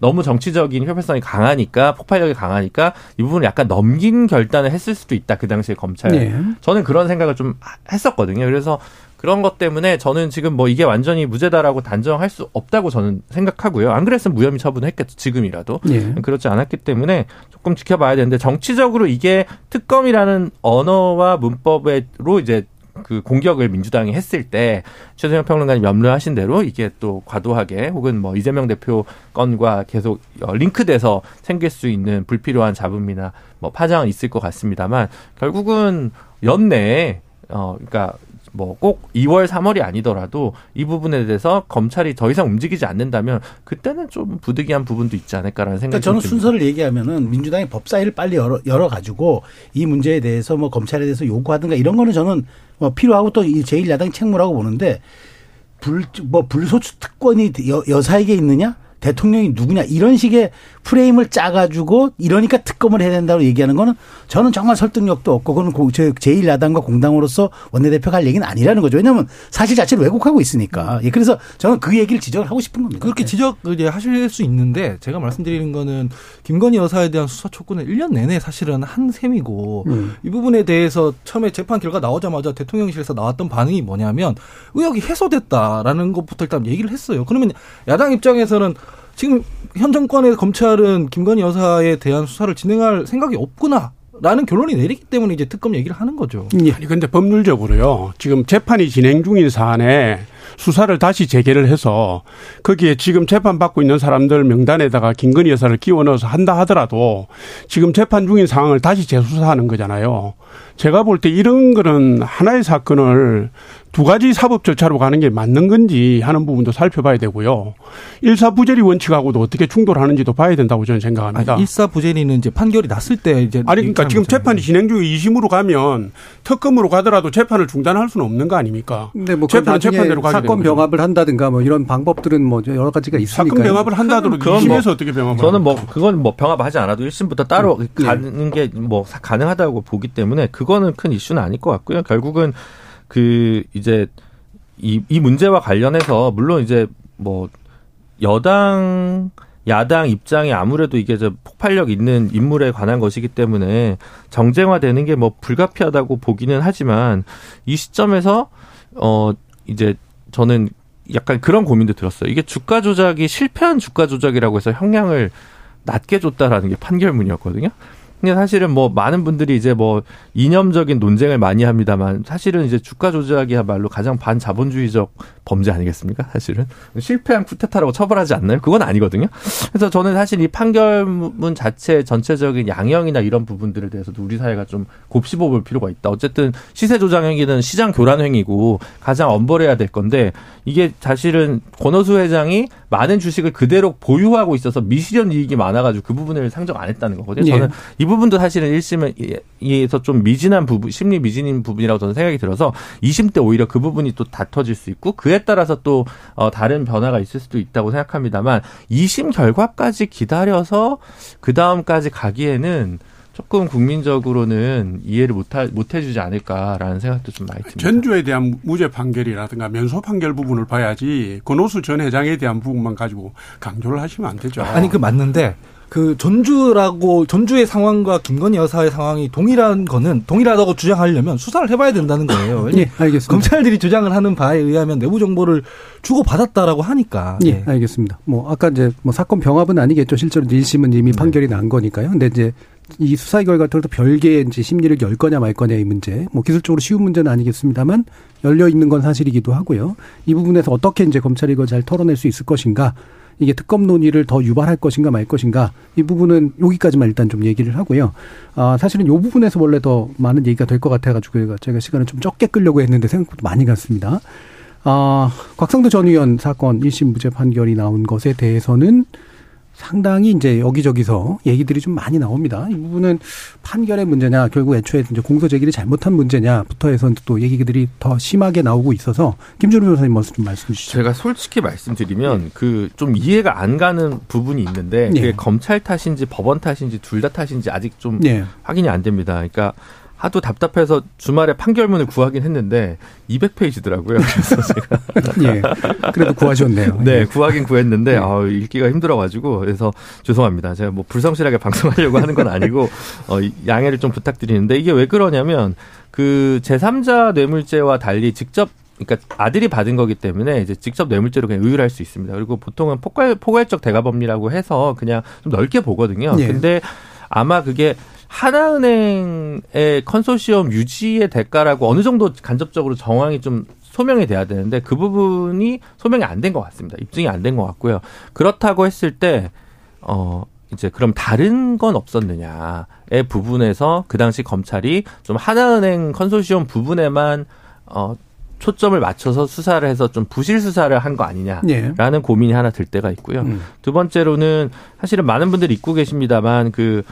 너무 정치적인 협회성이 강하니까 폭발력이 강하니까 이 부분을 약간 넘긴 결단을 했을 수도 있다. 그 당시에 검찰. 저는 그런 생각을 좀 했었거든요. 그래서 그런 것 때문에 저는 지금 이게 완전히 무죄다라고 단정할 수 없다고 저는 생각하고요. 안 그랬으면 무혐의 처분을 했겠죠. 지금이라도. 그렇지 않았기 때문에 조금 지켜봐야 되는데 정치적으로 이게 특검이라는 언어와 문법으로 이제 그 공격을 민주당이 했을 때 최수영 평론가님 염려하신 대로 이게 또 과도하게 혹은 뭐 이재명 대표 건과 계속 링크돼서 생길 수 있는 불필요한 잡음이나 뭐 파장은 있을 것 같습니다만 결국은 연내에 그러니까 뭐 꼭 2월, 3월이 아니더라도 이 부분에 대해서 검찰이 더 이상 움직이지 않는다면 그때는 좀 부득이한 부분도 있지 않을까라는 생각이 듭니다. 그러니까 저는 순서를 얘기하면은 민주당이 법사위를 빨리 열어가지고 이 문제에 대해서 뭐 검찰에 대해서 요구하든가 이런 거는 저는 뭐 필요하고 또 제1야당 책무라고 보는데 불소추 특권이 여사에게 있느냐? 대통령이 누구냐 이런 식의 프레임을 짜가지고 이러니까 특검을 해야 된다고 얘기하는 거는 저는 정말 설득력도 없고 그건 제1야당과 공당으로서 원내대표가 할 얘기는 아니라는 거죠. 왜냐하면 사실 자체를 왜곡하고 있으니까. 예, 그래서 저는 그 얘기를 지적을 하고 싶은 겁니다. 그렇게 지적을 하실 수 있는데 제가 말씀드리는 거는 김건희 여사에 대한 수사 촉구는 1년 내내 사실은 한 셈이고 이 부분에 대해서 처음에 재판 결과 나오자마자 대통령실에서 나왔던 반응이 뭐냐면 의혹이 해소됐다라는 것부터 일단 얘기를 했어요. 그러면 야당 입장에서는 지금 현 정권의 검찰은 김건희 여사에 대한 수사를 진행할 생각이 없구나라는 결론이 내리기 때문에 이제 특검 얘기를 하는 거죠. 그런데 법률적으로요. 지금 재판이 진행 중인 사안에 수사를 다시 재개를 해서 거기에 지금 재판받고 있는 사람들 명단에다가 김건희 여사를 끼워넣어서 한다 하더라도 지금 재판 중인 상황을 다시 재수사하는 거잖아요. 제가 볼 때 이런 거는 하나의 사건을 두 가지 사법 절차로 가는 게 맞는 건지 하는 부분도 살펴봐야 되고요. 일사부재리 원칙하고도 어떻게 충돌하는지도 봐야 된다고 저는 생각합니다. 아니, 일사부재리는 이제 판결이 났을 때 이제 아니 그러니까 지금 거잖아요. 재판이 진행 중에 2심으로 가면 특검으로 가더라도 재판을 중단할 수는 없는 거 아닙니까? 근데 뭐 재판은 재판대로 가게 되는 거죠. 사건 병합을 한다든가 뭐 이런 방법들은 뭐 여러 가지가 있으니까요. 사건 병합을 한다더라도 2심에서 어떻게 병합을? 저는 뭐 그건 뭐 병합하지 않아도 1심부터 따로 가는 게 뭐 가능하다고 보기 때문에 그거는 큰 이슈는 아닐 것 같고요. 결국은 그 이제 이 문제와 관련해서 물론 이제 뭐 여당 야당 입장이 아무래도 이게 이제 폭발력 있는 인물에 관한 것이기 때문에 정쟁화되는 게 뭐 불가피하다고 보기는 하지만 이 시점에서 이제 저는 약간 그런 고민도 들었어요. 이게 주가 조작이 실패한 주가 조작이라고 해서 형량을 낮게 줬다라는 게 판결문이었거든요. 근데 사실은 뭐 많은 분들이 이제 뭐 이념적인 논쟁을 많이 합니다만 사실은 이제 주가 조작이야말로 가장 반자본주의적 범죄 아니겠습니까? 사실은 실패한 쿠데타라고 처벌하지 않나요? 그건 아니거든요. 그래서 저는 사실 이 판결문 자체의 전체적인 양형이나 이런 부분들에 대해서도 우리 사회가 좀 곱씹어 볼 필요가 있다. 어쨌든 시세 조작 행위는 시장 교란 행위고 가장 엄벌해야 될 건데 이게 사실은 권오수 회장이 많은 주식을 그대로 보유하고 있어서 미실현 이익이 많아가지고 그 부분을 상정 안 했다는 거거든요. 저는 이 부분도 사실은 1심에서 좀 미진한 부분, 심리 미진인 부분이라고 저는 생각이 들어서 2심 때 오히려 그 부분이 또 다퉈질 수 있고 그에 따라서 또 다른 변화가 있을 수도 있다고 생각합니다만 2심 결과까지 기다려서 그 다음까지 가기에는 조금 국민적으로는 이해를 못 해주지 않을까라는 생각도 좀 많이 듭니다. 전주에 대한 무죄 판결이라든가 면소 판결 부분을 봐야지 권오수 전 회장에 대한 부분만 가지고 강조를 하시면 안 되죠. 아니 그 맞는데. 그 전주의 상황과 김건희 여사의 상황이 동일한 거는 동일하다고 주장하려면 수사를 해봐야 된다는 거예요. 예, 알겠습니다. 검찰들이 주장을 하는 바에 의하면 내부 정보를 주고 받았다라고 하니까. 예, 예. 알겠습니다. 뭐 아까 이제 뭐 사건 병합은 아니겠죠. 실제로 1심은 이미 판결이 난 거니까요. 근데 이제 이 수사 결과들도 별개의 이제 심리를 열 거냐 말 거냐 이 문제. 뭐 기술적으로 쉬운 문제는 아니겠습니다만 열려 있는 건 사실이기도 하고요. 이 부분에서 어떻게 이제 검찰이 이걸 잘 털어낼 수 있을 것인가? 이게 특검 논의를 더 유발할 것인가 말 것인가 이 부분은 여기까지만 일단 좀 얘기를 하고요. 사실은 이 부분에서 원래 더 많은 얘기가 될 것 같아가지고 제가 시간을 좀 적게 끌려고 했는데 생각보다 많이 갔습니다. 곽상도 전 의원 사건 1심 무죄 판결이 나온 것에 대해서는 상당히 이제 여기저기서 얘기들이 좀 많이 나옵니다. 이 부분은 판결의 문제냐, 결국 애초에 이제 공소 제기를 잘못한 문제냐부터 해서 또 얘기들이 더 심하게 나오고 있어서 김준우 변호사님 먼저 좀 말씀해 주시죠. 제가 솔직히 말씀드리면 그 좀 이해가 안 가는 부분이 있는데 그게 검찰 탓인지 법원 탓인지 둘 다 탓인지 아직 좀 확인이 안 됩니다. 그러니까 하도 답답해서 주말에 판결문을 구하긴 했는데 200페이지더라고요. 그래서 제가 예, 그래도 구하셨네요. 네, 구하긴 구했는데 읽기가 힘들어가지고 그래서 죄송합니다. 제가 뭐 불성실하게 방송하려고 하는 건 아니고 양해를 좀 부탁드리는데 이게 왜 그러냐면 그 제3자 뇌물죄와 달리 직접 그러니까 아들이 받은 거기 때문에 이제 직접 뇌물죄로 그냥 의율할 수 있습니다. 그리고 보통은 포괄적 대가법리라고 해서 그냥 좀 넓게 보거든요. 근데 아마 그게 하나은행의 컨소시엄 유지의 대가라고 어느 정도 간접적으로 정황이 좀 소명이 돼야 되는데 그 부분이 소명이 안 된 것 같습니다. 입증이 안 된 것 같고요. 그렇다고 했을 때 이제 그럼 다른 건 없었느냐의 부분에서 그 당시 검찰이 좀 하나은행 컨소시엄 부분에만 초점을 맞춰서 수사를 해서 좀 부실 수사를 한 거 아니냐라는 예. 고민이 하나 들 때가 있고요. 두 번째로는 사실은 많은 분들이 잊고 계십니다만 그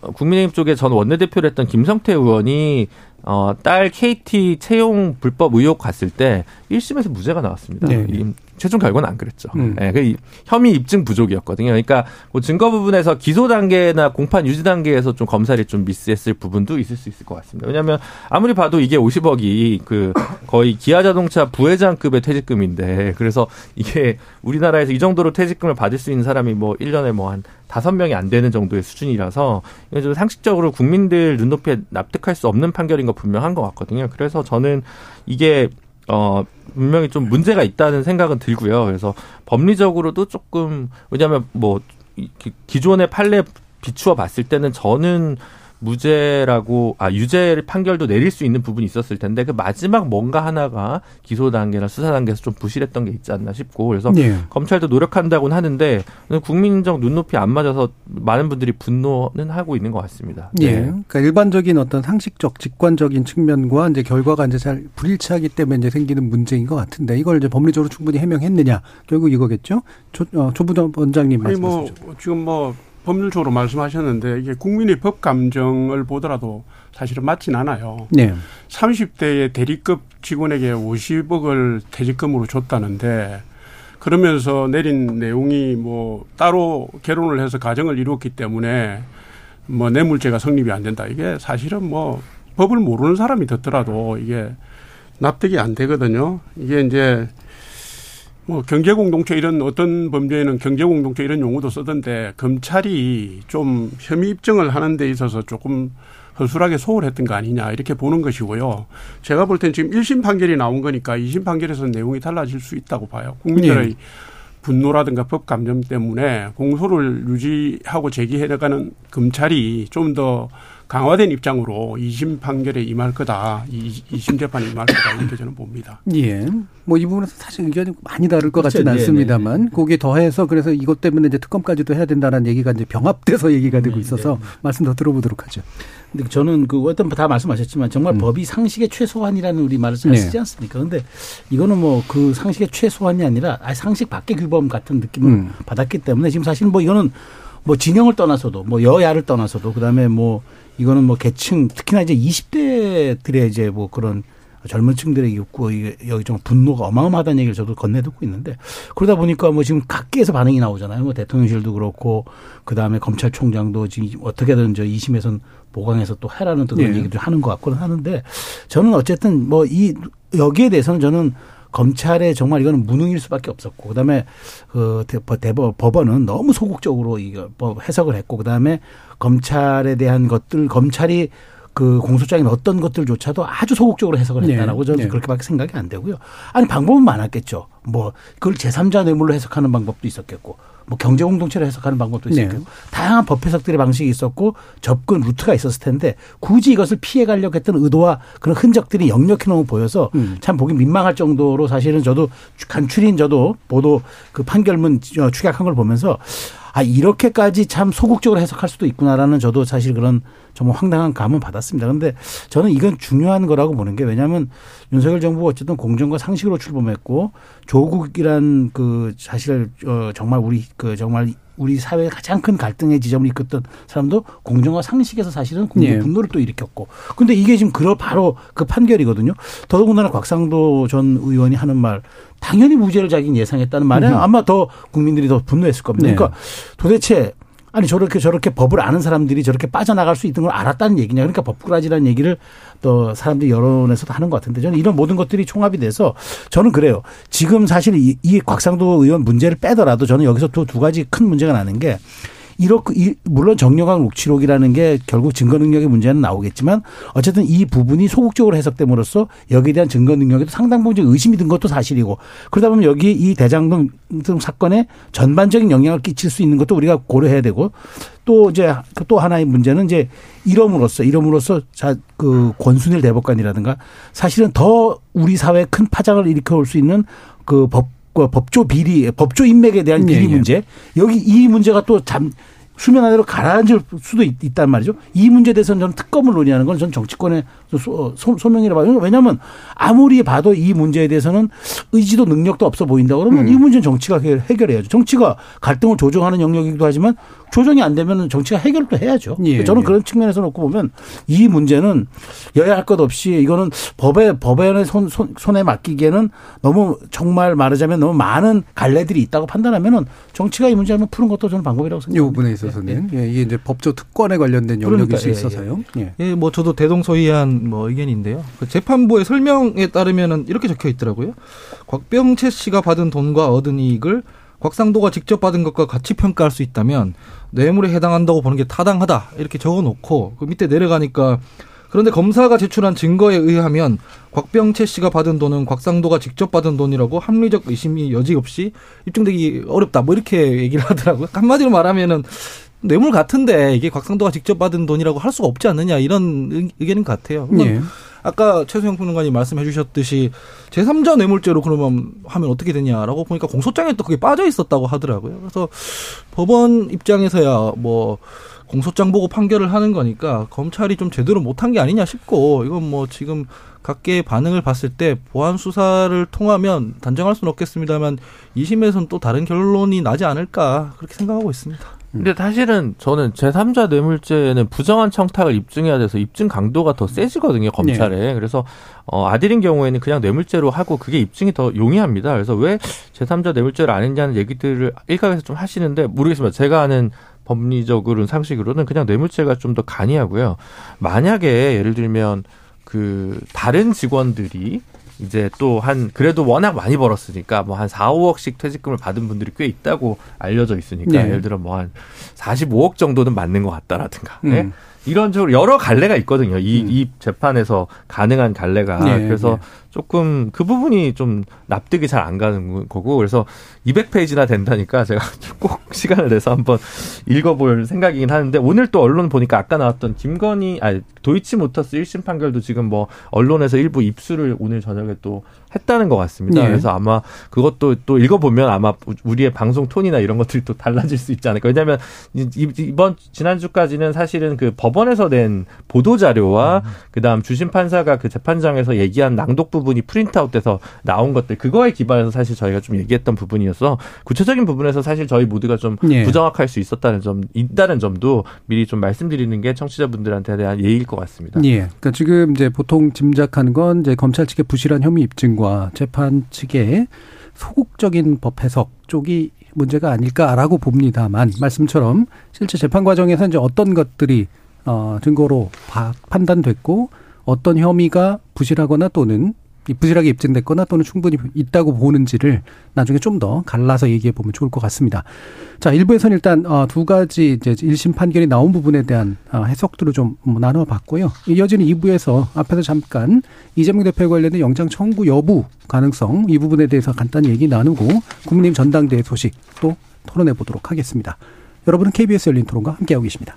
국민의힘 쪽에 전 원내대표를 했던 김성태 의원이 딸 KT 채용 불법 의혹 갔을 때 1심에서 무죄가 나왔습니다. 네. 최종 결과는 안 그랬죠. 네, 혐의 입증 부족이었거든요. 그러니까 뭐 증거 부분에서 기소 단계나 공판 유지 단계에서 좀 검찰이 좀 미스했을 부분도 있을 수 있을 것 같습니다. 왜냐하면 아무리 봐도 이게 50억이 그 거의 기아자동차 부회장급의 퇴직금인데 그래서 이게 우리나라에서 이 정도로 퇴직금을 받을 수 있는 사람이 뭐 1년에 뭐 한 5명이 안 되는 정도의 수준이라서 좀 상식적으로 국민들 눈높이에 납득할 수 없는 판결인 거 분명한 것 같거든요. 그래서 저는 이게 분명히 좀 문제가 있다는 생각은 들고요. 그래서 법리적으로도 조금 왜냐하면 뭐 기존의 판례 비추어 봤을 때는 저는 무죄라고 유죄 판결도 내릴 수 있는 부분이 있었을 텐데 그 마지막 뭔가 하나가 기소 단계나 수사 단계에서 좀 부실했던 게 있지 않나 싶고 그래서 예. 검찰도 노력한다고는 하는데 국민적 눈높이 안 맞아서 많은 분들이 분노는 하고 있는 것 같습니다. 네. 예. 그러니까 일반적인 어떤 상식적 직관적인 측면과 이제 결과가 이제 잘 불일치하기 때문에 이제 생기는 문제인 것 같은데 이걸 이제 법리적으로 충분히 해명했느냐 결국 이거겠죠. 조부장 원장님 말씀하시죠. 뭐 지금 뭐. 법률적으로 말씀하셨는데 이게 국민의 법 감정을 보더라도 사실은 맞진 않아요. 네. 30대의 대리급 직원에게 50억을 퇴직금으로 줬다는데 그러면서 내린 내용이 뭐 따로 결혼을 해서 가정을 이루었기 때문에 뭐 뇌물죄가 성립이 안 된다. 이게 사실은 뭐 법을 모르는 사람이 듣더라도 이게 납득이 안 되거든요. 이게 이제 뭐 경제공동체 이런 어떤 범죄에는 경제공동체 이런 용어도 쓰던데 검찰이 좀 혐의 입증을 하는 데 있어서 조금 허술하게 소홀했던 거 아니냐 이렇게 보는 것이고요. 제가 볼 땐 지금 1심 판결이 나온 거니까 2심 판결에서는 내용이 달라질 수 있다고 봐요. 국민들의 네. 분노라든가 법 감정 때문에 공소를 유지하고 제기해나가는 검찰이 좀 더 강화된 입장으로 2심 판결에 임할 거다. 2심 재판에 임할 거다. 이렇게 저는 봅니다. 예. 뭐 이 부분에서 사실 의견이 많이 다를 것 같지는 그렇죠. 않습니다만 네네. 거기에 더해서 그래서 이것 때문에 이제 특검까지도 해야 된다는 얘기가 이제 병합돼서 얘기가 되고 있어서 네네. 말씀 더 들어보도록 하죠. 근데 저는 그 어떤 다 말씀하셨지만 정말 법이 상식의 최소한이라는 우리 말을 잘 쓰지 네. 않습니까? 그런데 이거는 뭐 그 상식의 최소한이 아니라 아예 상식 밖의 규범 같은 느낌을 받았기 때문에 지금 사실 뭐 이거는 뭐 진영을 떠나서도 뭐 여야를 떠나서도 그다음에 뭐 이거는 뭐 계층 특히나 이제 20대들의 이제 뭐 그런 젊은 층들의 욕구 여기 좀 분노가 어마어마하다는 얘기를 저도 건네듣고 있는데 그러다 보니까 뭐 지금 각계에서 반응이 나오잖아요. 뭐 대통령실도 그렇고 그다음에 검찰총장도 지금 어떻게든 저 2심에서는 보강해서 또 해라는 또 그런 네. 얘기도 하는 것 같고는 하는데 저는 어쨌든 뭐 이 여기에 대해서는 저는 검찰의 정말 이거는 무능일 수밖에 없었고 그다음에 법원은 너무 소극적으로 이거 해석을 했고 그다음에 검찰에 대한 것들 검찰이 그 공소장에 어떤 것들조차도 아주 소극적으로 해석을 했다라고 네. 저는 네. 그렇게밖에 생각이 안 되고요. 아니 방법은 많았겠죠. 뭐 그걸 제3자 뇌물로 해석하는 방법도 있었겠고 뭐 경제공동체로 해석하는 방법도 있었겠고 네. 다양한 법 해석들의 방식이 있었고 접근 루트가 있었을 텐데 굳이 이것을 피해가려고 했던 의도와 그런 흔적들이 역력히 너무 보여서 참 보기 민망할 정도로 사실은 저도 간추린 저도 보도 그 판결문 축약한 걸 보면서 아 이렇게까지 참 소극적으로 해석할 수도 있구나라는 저도 사실 그런 정말 황당한 감은 받았습니다. 그런데 저는 이건 중요한 거라고 보는 게 왜냐하면 윤석열 정부가 어쨌든 공정과 상식으로 출범했고 조국이란 그 사실 정말 우리 그 정말 우리 사회의 가장 큰 갈등의 지점을 이끌던 사람도 공정과 상식에서 사실은 국민 네. 분노를 또 일으켰고. 그런데 이게 지금 바로 그 판결이거든요. 더더군다나 곽상도 전 의원이 하는 말 당연히 무죄를 자기는 예상했다는 말에 아마 더 국민들이 더 분노했을 겁니다. 네. 그러니까 도대체 아니 저렇게 법을 아는 사람들이 저렇게 빠져나갈 수 있는 걸 알았다는 얘기냐. 그러니까 법꾸라지라는 얘기를 또 사람들이 여론에서도 하는 것 같은데 저는 이런 모든 것들이 총합이 돼서 저는 그래요. 지금 사실 이 곽상도 의원 문제를 빼더라도 저는 여기서 또 두 가지 큰 문제가 나는 게 이렇게 물론 정영학 녹취록이라는 게 결국 증거 능력의 문제는 나오겠지만 어쨌든 이 부분이 소극적으로 해석됨으로써 여기에 대한 증거 능력에도 상당 부분 의심이 든 것도 사실이고 그러다 보면 여기 이 대장동 사건에 전반적인 영향을 끼칠 수 있는 것도 우리가 고려해야 되고 또 이제 또 하나의 문제는 이제 이름으로써 그 권순일 대법관이라든가 사실은 더 우리 사회에 큰 파장을 일으켜올 수 있는 그 법조 비리, 법조 인맥에 대한 비리 문제. 여기 이 문제가 또 수면 아래로 가라앉을 수도 있단 말이죠. 이 문제에 대해서는 저는 특검을 논의하는 건 전 정치권의 소명이라고 봐요. 왜냐하면 아무리 봐도 이 문제에 대해서는 의지도 능력도 없어 보인다 그러면 이 문제는 정치가 해결해야죠. 정치가 갈등을 조정하는 영역이기도 하지만 조정이 안 되면 정치가 해결도 해야죠. 예, 저는 그런 측면에서 놓고 보면 이 문제는 여야 할 것 없이 이거는 법의 손에 맡기기에는 너무 정말 말하자면 너무 많은 갈래들이 있다고 판단하면은 정치가 이 문제 한번 푸는 것도 저는 방법이라고 생각합니다. 이 부분에 있어서는 예, 이게 이제 법조 특권에 관련된 영역일 수 있어서요. 예, 뭐 저도 대동소이한 뭐 의견인데요. 그 재판부의 설명에 따르면은 이렇게 적혀 있더라고요. 곽병채 씨가 받은 돈과 얻은 이익을 곽상도가 직접 받은 것과 같이 평가할 수 있다면 뇌물에 해당한다고 보는 게 타당하다 이렇게 적어놓고 그 밑에 내려가니까 그런데 검사가 제출한 증거에 의하면 곽병채 씨가 받은 돈은 곽상도가 직접 받은 돈이라고 합리적 의심이 여지없이 입증되기 어렵다 뭐 이렇게 얘기를 하더라고요. 한마디로 말하면은 뇌물 같은데 이게 곽상도가 직접 받은 돈이라고 할 수가 없지 않느냐 이런 의견인 것 같아요. 네. 아까 최수영 평론가님 말씀해 주셨듯이 제3자 뇌물죄로 그러면 하면 어떻게 되냐라고 보니까 공소장에 또 그게 빠져 있었다고 하더라고요. 그래서 법원 입장에서야 뭐 공소장 보고 판결을 하는 거니까 검찰이 좀 제대로 못한 게 아니냐 싶고 이건 뭐 지금 각계의 반응을 봤을 때 보안 수사를 통하면 단정할 수는 없겠습니다만 2심에서는 또 다른 결론이 나지 않을까 그렇게 생각하고 있습니다. 근데 사실은 저는 제3자 뇌물죄는 부정한 청탁을 입증해야 돼서 입증 강도가 더 세지거든요, 검찰에. 네. 그래서 아들인 경우에는 그냥 뇌물죄로 하고 그게 입증이 더 용이합니다. 그래서 왜 제3자 뇌물죄를 안 했냐는 얘기들을 일각에서 좀 하시는데 모르겠습니다. 제가 아는 법리적으로는 상식으로는 그냥 뇌물죄가 좀 더 간이하고요. 만약에 예를 들면 그 다른 직원들이 이제 또 그래도 워낙 많이 벌었으니까 뭐 한 4, 5억씩 퇴직금을 받은 분들이 꽤 있다고 알려져 있으니까 네. 예를 들어 뭐 한 45억 정도는 맞는 것 같다라든가. 네? 이런 식으로 여러 갈래가 있거든요. 이 재판에서 가능한 갈래가. 네, 그래서 네. 조금 그 부분이 좀 납득이 잘 안 가는 거고 그래서 200페이지나 된다니까 제가 꼭 시간을 내서 한번 읽어볼 생각이긴 하는데 오늘 또 언론 보니까 아까 나왔던 도이치모터스 1심 판결도 지금 뭐 언론에서 일부 입수를 오늘 저녁에 또 했다는 것 같습니다. 네. 그래서 아마 그것도 또 읽어보면 아마 우리의 방송 톤이나 이런 것들이 또 달라질 수 있지 않을까. 왜냐하면 지난주까지는 사실은 그 법원에서 낸 보도자료와 그다음 주심 판사가 그 재판장에서 얘기한 낭독 부분이 프린트아웃돼서 나온 것들 그거에 기반해서 사실 저희가 좀 얘기했던 부분이어서 구체적인 부분에서 사실 저희 모두가 좀 예. 부정확할 수 있다는 점도 미리 좀 말씀드리는 게 청취자분들한테 대한 예의일 것 같습니다. 예. 그러니까 지금 이제 보통 짐작하는 건 이제 검찰 측의 부실한 혐의 입증과 재판 측의 소극적인 법 해석 쪽이 문제가 아닐까라고 봅니다만 말씀처럼 실제 재판 과정에서 이제 어떤 것들이 증거로 판단됐고 어떤 혐의가 부실하거나 또는 부실하게 입증됐거나 또는 충분히 있다고 보는지를 나중에 좀 더 갈라서 얘기해 보면 좋을 것 같습니다. 자, 1부에서는 일단 두 가지 이제 1심 판결이 나온 부분에 대한 해석들을 좀 나눠 봤고요. 이어지는 2부에서 앞에서 잠깐 이재명 대표 관련된 영장 청구 여부 가능성 이 부분에 대해서 간단히 얘기 나누고 국민의힘 전당대회 소식 또 토론해 보도록 하겠습니다. 여러분은 KBS 열린 토론과 함께하고 계십니다.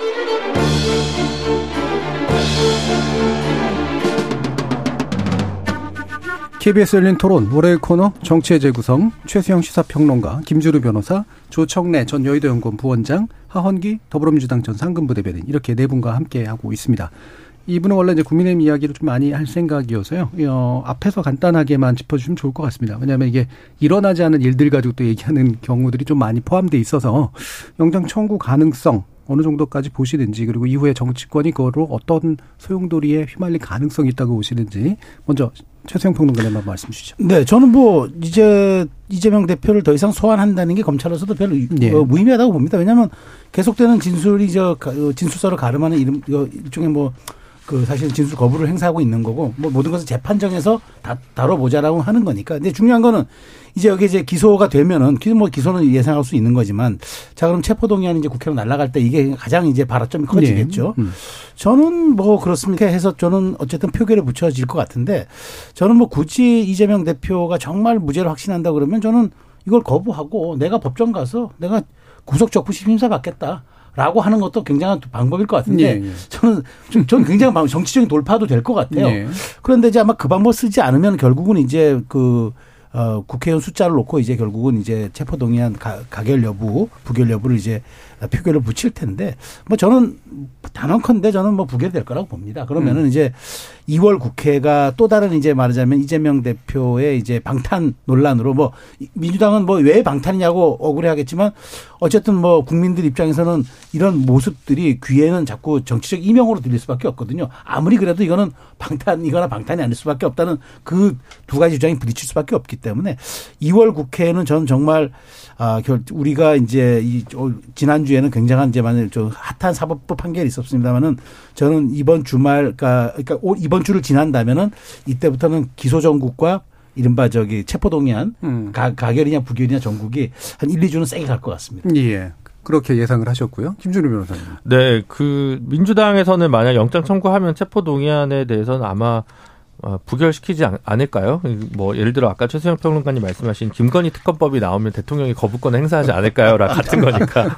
KBS 열린 토론 월요일 코너 정치의 재구성 최수영 시사평론가 김준우 변호사 조청래 전 여의도 연구원 부원장 하헌기 더불어민주당 전 상근부 대변인 이렇게 네 분과 함께하고 있습니다. 이분은 원래 이제 국민의힘 이야기를 좀 많이 할 생각이어서요. 앞에서 간단하게만 짚어주시면 좋을 것 같습니다. 왜냐하면 이게 일어나지 않은 일들 가지고 또 얘기하는 경우들이 좀 많이 포함돼 있어서 영장 청구 가능성 어느 정도까지 보시는지, 그리고 이후에 정치권이 그거로 어떤 소용돌이에 휘말릴 가능성이 있다고 보시는지 먼저 최수영 평론가님만 말씀 주시죠. 네, 저는 이제 이재명 대표를 더 이상 소환한다는 게 검찰로서도 별로 무의미하다고 봅니다. 왜냐하면 계속되는 진술이 진술서를 가름하는 일종의 사실 진술 거부를 행사하고 있는 거고, 모든 것을 재판정에서 다 다뤄보자라고 하는 거니까. 근데 중요한 거는 이제 여기 이제 기소가 되면은 기소는 예상할 수 있는 거지만, 자 그럼 체포동의안이 이제 국회로 날아갈 때 이게 가장 이제 발화점이 커지겠죠. 네. 저는 그렇습니까 해서 저는 어쨌든 표결에 붙여질 것 같은데, 저는 굳이 이재명 대표가 정말 무죄를 확신한다 그러면 저는 이걸 거부하고 내가 법정 가서 내가 구속적부심 심사 받겠다. 라고 하는 것도 굉장한 방법일 것 같은데, 저는 굉장히 정치적인 돌파도 될 것 같아요. 네. 그런데 이제 아마 그 방법 쓰지 않으면 결국은 이제 국회의원 숫자를 놓고 이제 결국은 이제 체포동의안 가결 여부, 부결 여부를 이제 표결을 붙일 텐데, 저는 단언컨대 저는 부결될 거라고 봅니다. 그러면은 이제 2월 국회가 또 다른 이제 말하자면 이재명 대표의 이제 방탄 논란으로 민주당은 왜 방탄이냐고 억울해하겠지만, 어쨌든 국민들 입장에서는 이런 모습들이 귀에는 자꾸 정치적 이명으로 들릴 수밖에 없거든요. 아무리 그래도 이거는 방탄이거나 방탄이 아닐 수밖에 없다는 그 두 가지 주장이 부딪힐 수밖에 없기 때문에 2월 국회는 저는 정말 우리가 이제 지난주에는 굉장한 이제 만일 좀 핫한 사법부 판결이 있었습니다만은, 저는 이번 주말 그러니까 이번 주를 지난다면은 이때부터는 기소 전국과 이른바 체포동의안 가결이냐 부결이냐 전국이 한 1, 2주는 세게 갈 것 같습니다. 예. 그렇게 예상을 하셨고요. 김준우 변호사님. 네, 민주당에서는 만약 영장 청구하면 체포동의안에 대해서는 아마 부결시키지 않을까요? 예를 들어 아까 최수영 평론가님 말씀하신 김건희 특검법이 나오면 대통령이 거부권을 행사하지 않을까요? 같은 거니까.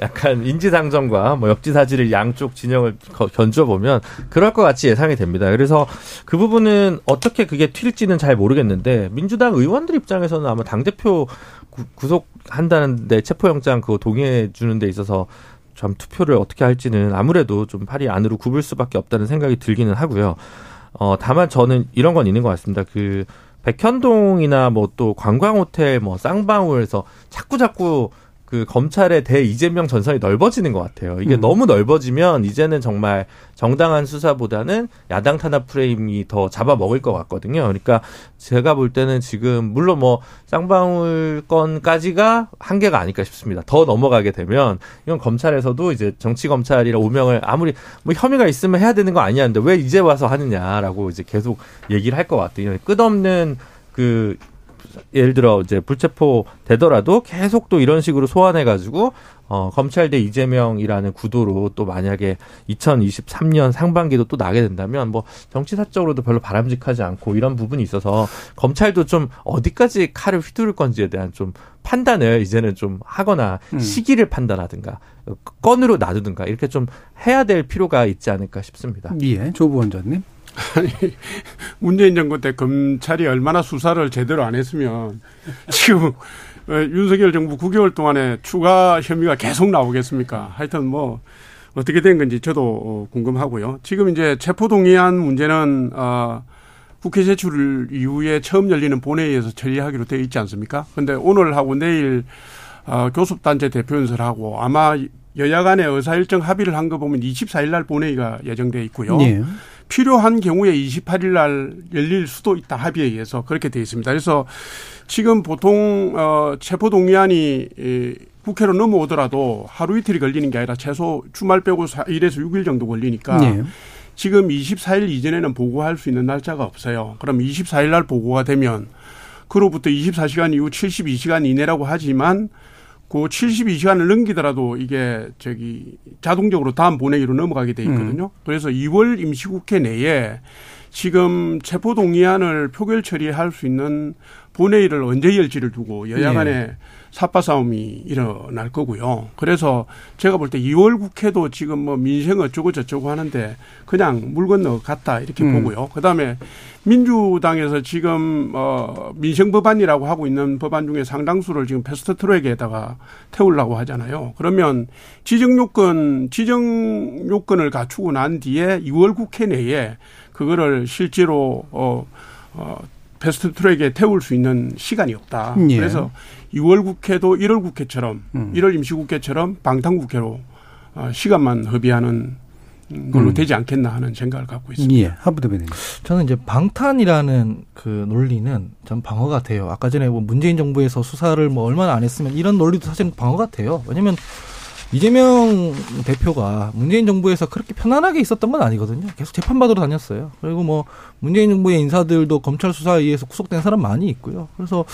약간 인지상정과 역지사지를 양쪽 진영을 견주어보면 그럴 것 같이 예상이 됩니다. 그래서 그 부분은 어떻게 그게 튈지는 잘 모르겠는데, 민주당 의원들 입장에서는 아마 당대표 구속한다는데 체포영장 그거 동의해 주는 데 있어서 참 투표를 어떻게 할지는 아무래도 좀 팔이 안으로 굽을 수밖에 없다는 생각이 들기는 하고요. 다만 저는 이런 건 있는 것 같습니다. 백현동이나 또 관광호텔 쌍방울에서 자꾸 검찰의 이재명 전선이 넓어지는 것 같아요. 이게 너무 넓어지면 이제는 정말 정당한 수사보다는 야당 탄압 프레임이 더 잡아먹을 것 같거든요. 그러니까 제가 볼 때는 지금 물론 쌍방울 건까지가 한계가 아닐까 싶습니다. 더 넘어가게 되면 이건 검찰에서도 이제 정치검찰이라 오명을 아무리 혐의가 있으면 해야 되는 거 아니야 하는데 왜 이제 와서 하느냐라고 이제 계속 얘기를 할 것 같아요. 끝없는 예를 들어 이제 불체포 되더라도 계속 또 이런 식으로 소환해가지고 검찰 대 이재명이라는 구도로 또 만약에 2023년 상반기도 또 나게 된다면 정치사적으로도 별로 바람직하지 않고, 이런 부분이 있어서 검찰도 좀 어디까지 칼을 휘두를 건지에 대한 좀 판단을 이제는 좀 하거나 시기를 판단하든가 건으로 놔두든가 이렇게 좀 해야 될 필요가 있지 않을까 싶습니다. 예, 조부 원장님. 아니, 문재인 정부 때 검찰이 얼마나 수사를 제대로 안 했으면 지금 윤석열 정부 9개월 동안에 추가 혐의가 계속 나오겠습니까? 하여튼 어떻게 된 건지 저도 궁금하고요. 지금 이제 체포동의안 문제는 국회 제출 이후에 처음 열리는 본회의에서 처리하기로 되어 있지 않습니까? 그런데 오늘하고 내일 교섭단체 대표연설하고 아마 여야 간의 의사일정 합의를 한 거 보면 24일 날 본회의가 예정돼 있고요. 네. 필요한 경우에 28일 날 열릴 수도 있다, 합의에 의해서 그렇게 돼 있습니다. 그래서 지금 보통 체포동의안이 국회로 넘어오더라도 하루 이틀이 걸리는 게 아니라 최소 주말 빼고 1에서 6일 정도 걸리니까 네. 지금 24일 이전에는 보고할 수 있는 날짜가 없어요. 그럼 24일 날 보고가 되면 그로부터 24시간 이후 72시간 이내라고 하지만 그 72시간을 넘기더라도 이게 자동적으로 다음 본회의로 넘어가게 돼 있거든요. 그래서 2월 임시국회 내에 지금 체포동의안을 표결 처리할 수 있는 본회의를 언제 열지를 두고 여야 간에 사파싸움이 일어날 거고요. 그래서 제가 볼 때 2월 국회도 지금 뭐 민생 어쩌고 저쩌고 하는데 그냥 물 건너 갔다 이렇게 보고요. 그다음에 민주당에서 지금 민생법안이라고 하고 있는 법안 중에 상당수를 지금 패스트트랙에다가 태우려고 하잖아요. 그러면 지정 요건을 갖추고 난 뒤에 2월 국회 내에 그거를 실제로 패스트트랙에 태울 수 있는 시간이 없다. 예. 그래서 2월 국회도 1월 국회처럼 1월 임시국회처럼 방탄국회로 시간만 허비하는 걸로 되지 않겠나 하는 생각을 갖고 있습니다. 예. 하부대변인. 저는 이제 방탄이라는 그 논리는 전 방어 같아요. 아까 전에 뭐 문재인 정부에서 수사를 뭐 얼마나 안 했으면 이런 논리도 사실은 방어 같아요. 왜냐하면 이재명 대표가 문재인 정부에서 그렇게 편안하게 있었던 건 아니거든요. 계속 재판받으러 다녔어요. 그리고 뭐 문재인 정부의 인사들도 검찰 수사에 의해서 구속된 사람 많이 있고요. 그래서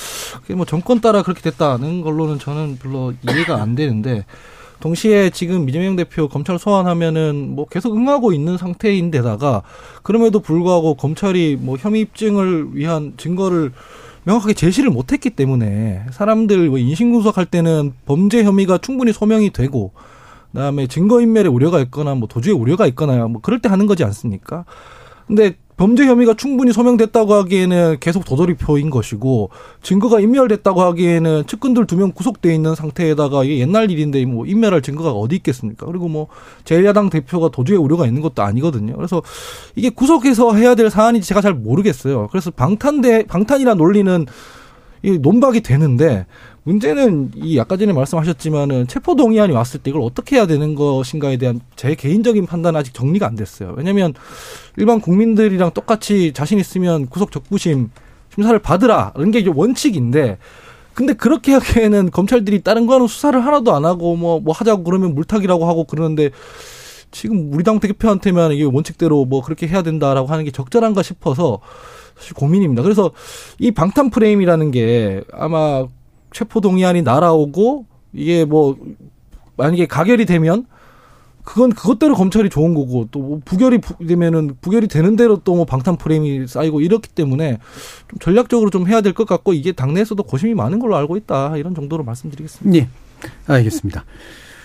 뭐 정권 따라 그렇게 됐다는 걸로는 저는 별로 이해가 안 되는데, 동시에 지금 이재명 대표 검찰 소환하면은 뭐 계속 응하고 있는 상태인데다가 그럼에도 불구하고 검찰이 뭐 혐의 입증을 위한 증거를 명확하게 제시를 못했기 때문에 사람들 인신구속할 때는 범죄 혐의가 충분히 소명이 되고 그다음에 증거인멸의 우려가 있거나 뭐 도주의 우려가 있거나 뭐 그럴 때 하는 거지 않습니까? 근데 범죄 혐의가 충분히 소명됐다고 하기에는 계속 도돌이표인 것이고 증거가 인멸됐다고 하기에는 측근들 2명 구속돼 있는 상태에다가 이게 옛날 일인데 뭐 인멸할 증거가 어디 있겠습니까? 그리고 뭐 제1야당 대표가 도주의 우려가 있는 것도 아니거든요. 그래서 이게 구속해서 해야 될 사안인지 제가 잘 모르겠어요. 그래서 방탄이라는 논리는 논박이 되는데, 문제는 이 아까 전에 말씀하셨지만은 체포동의안이 왔을 때 이걸 어떻게 해야 되는 것인가에 대한 제 개인적인 판단은 아직 정리가 안 됐어요. 왜냐하면 일반 국민들이랑 똑같이 자신 있으면 구속 적부심 심사를 받으라는 게 이제 원칙인데, 근데 그렇게 하기에는 검찰들이 다른 거는 수사를 하나도 안 하고 뭐 하자고 그러면 물타기라고 하고 그러는데, 지금 우리 당 대표한테만 이게 원칙대로 뭐 그렇게 해야 된다라고 하는 게 적절한가 싶어서 사실 고민입니다. 그래서 이 방탄 프레임이라는 게 아마 체포동의안이 날아오고 이게 뭐 만약에 가결이 되면 그건 그것대로 검찰이 좋은 거고, 또 뭐 부결이 되면은 부결이 되는 대로 또 뭐 방탄 프레임이 쌓이고 이렇기 때문에 좀 전략적으로 좀 해야 될 것 같고, 이게 당내에서도 고심이 많은 걸로 알고 있다, 이런 정도로 말씀드리겠습니다. 네, 알겠습니다.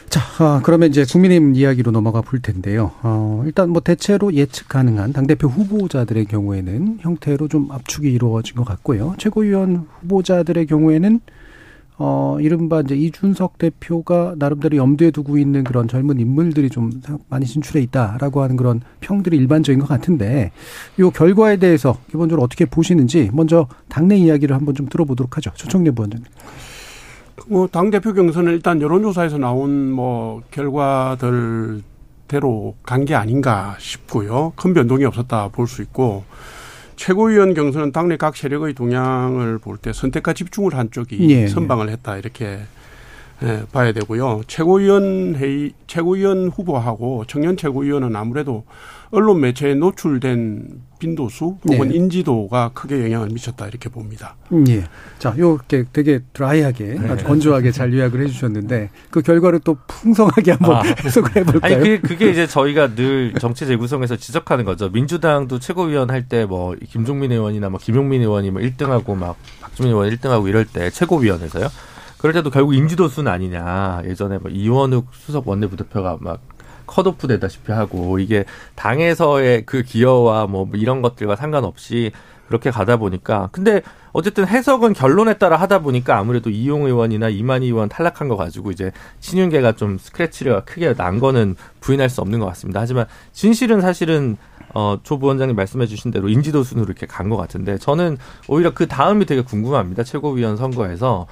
자, 그러면 이제 국민의힘 이야기로 넘어가 볼 텐데요. 일단 뭐 대체로 예측 가능한 당대표 후보자들의 경우에는 형태로 좀 압축이 이루어진 것 같고요. 최고위원 후보자들의 경우에는 이른바 이제 이준석 대표가 나름대로 염두에 두고 있는 그런 젊은 인물들이 좀 많이 진출해 있다라고 하는 그런 평들이 일반적인 것 같은데, 요 결과에 대해서 기본적으로 어떻게 보시는지 먼저 당내 이야기를 한번 좀 들어보도록 하죠. 조청래 부원장님. 뭐 당대표 경선은 일단 여론조사에서 나온 뭐 결과들대로 간 게 아닌가 싶고요. 큰 변동이 없었다 볼 수 있고, 최고위원 경선은 당내 각 세력의 동향을 볼 때 선택과 집중을 한 쪽이 선방을 했다 이렇게 봐야 되고요. 최고위원 후보하고 청년 최고위원은 아무래도 언론 매체에 노출된 빈도수 혹은 인지도가 크게 영향을 미쳤다 이렇게 봅니다. 예. 자, 요렇게 되게 드라이하게 아주 건조하게 잘 요약을 해주셨는데 그 결과를 또 풍성하게 한번 해석을 해볼까요? 아니 그게 이제 저희가 늘 정치 재구성에서 지적하는 거죠. 민주당도 최고위원 할 때 뭐 김종민 의원이나 뭐 김용민 의원이 뭐 1등하고 막 박주민 의원 1등하고 이럴 때 최고위원에서요. 그럴 때도 결국 인지도수는 아니냐. 예전에 뭐 이원욱 수석 원내부대표가 막 컷오프 되다시피 하고, 이게 당에서의 그 기여와 뭐 이런 것들과 상관없이 그렇게 가다 보니까, 근데 어쨌든 해석은 결론에 따라 하다 보니까 아무래도 이용 의원이나 이만희 의원 탈락한 거 가지고 이제 친윤계가 좀 스크래치가 크게 난 거는 부인할 수 없는 것 같습니다. 하지만 진실은 사실은 조 부원장님 말씀해 주신 대로 인지도 순으로 이렇게 간 것 같은데, 저는 오히려 그 다음이 되게 궁금합니다. 최고위원 선거에서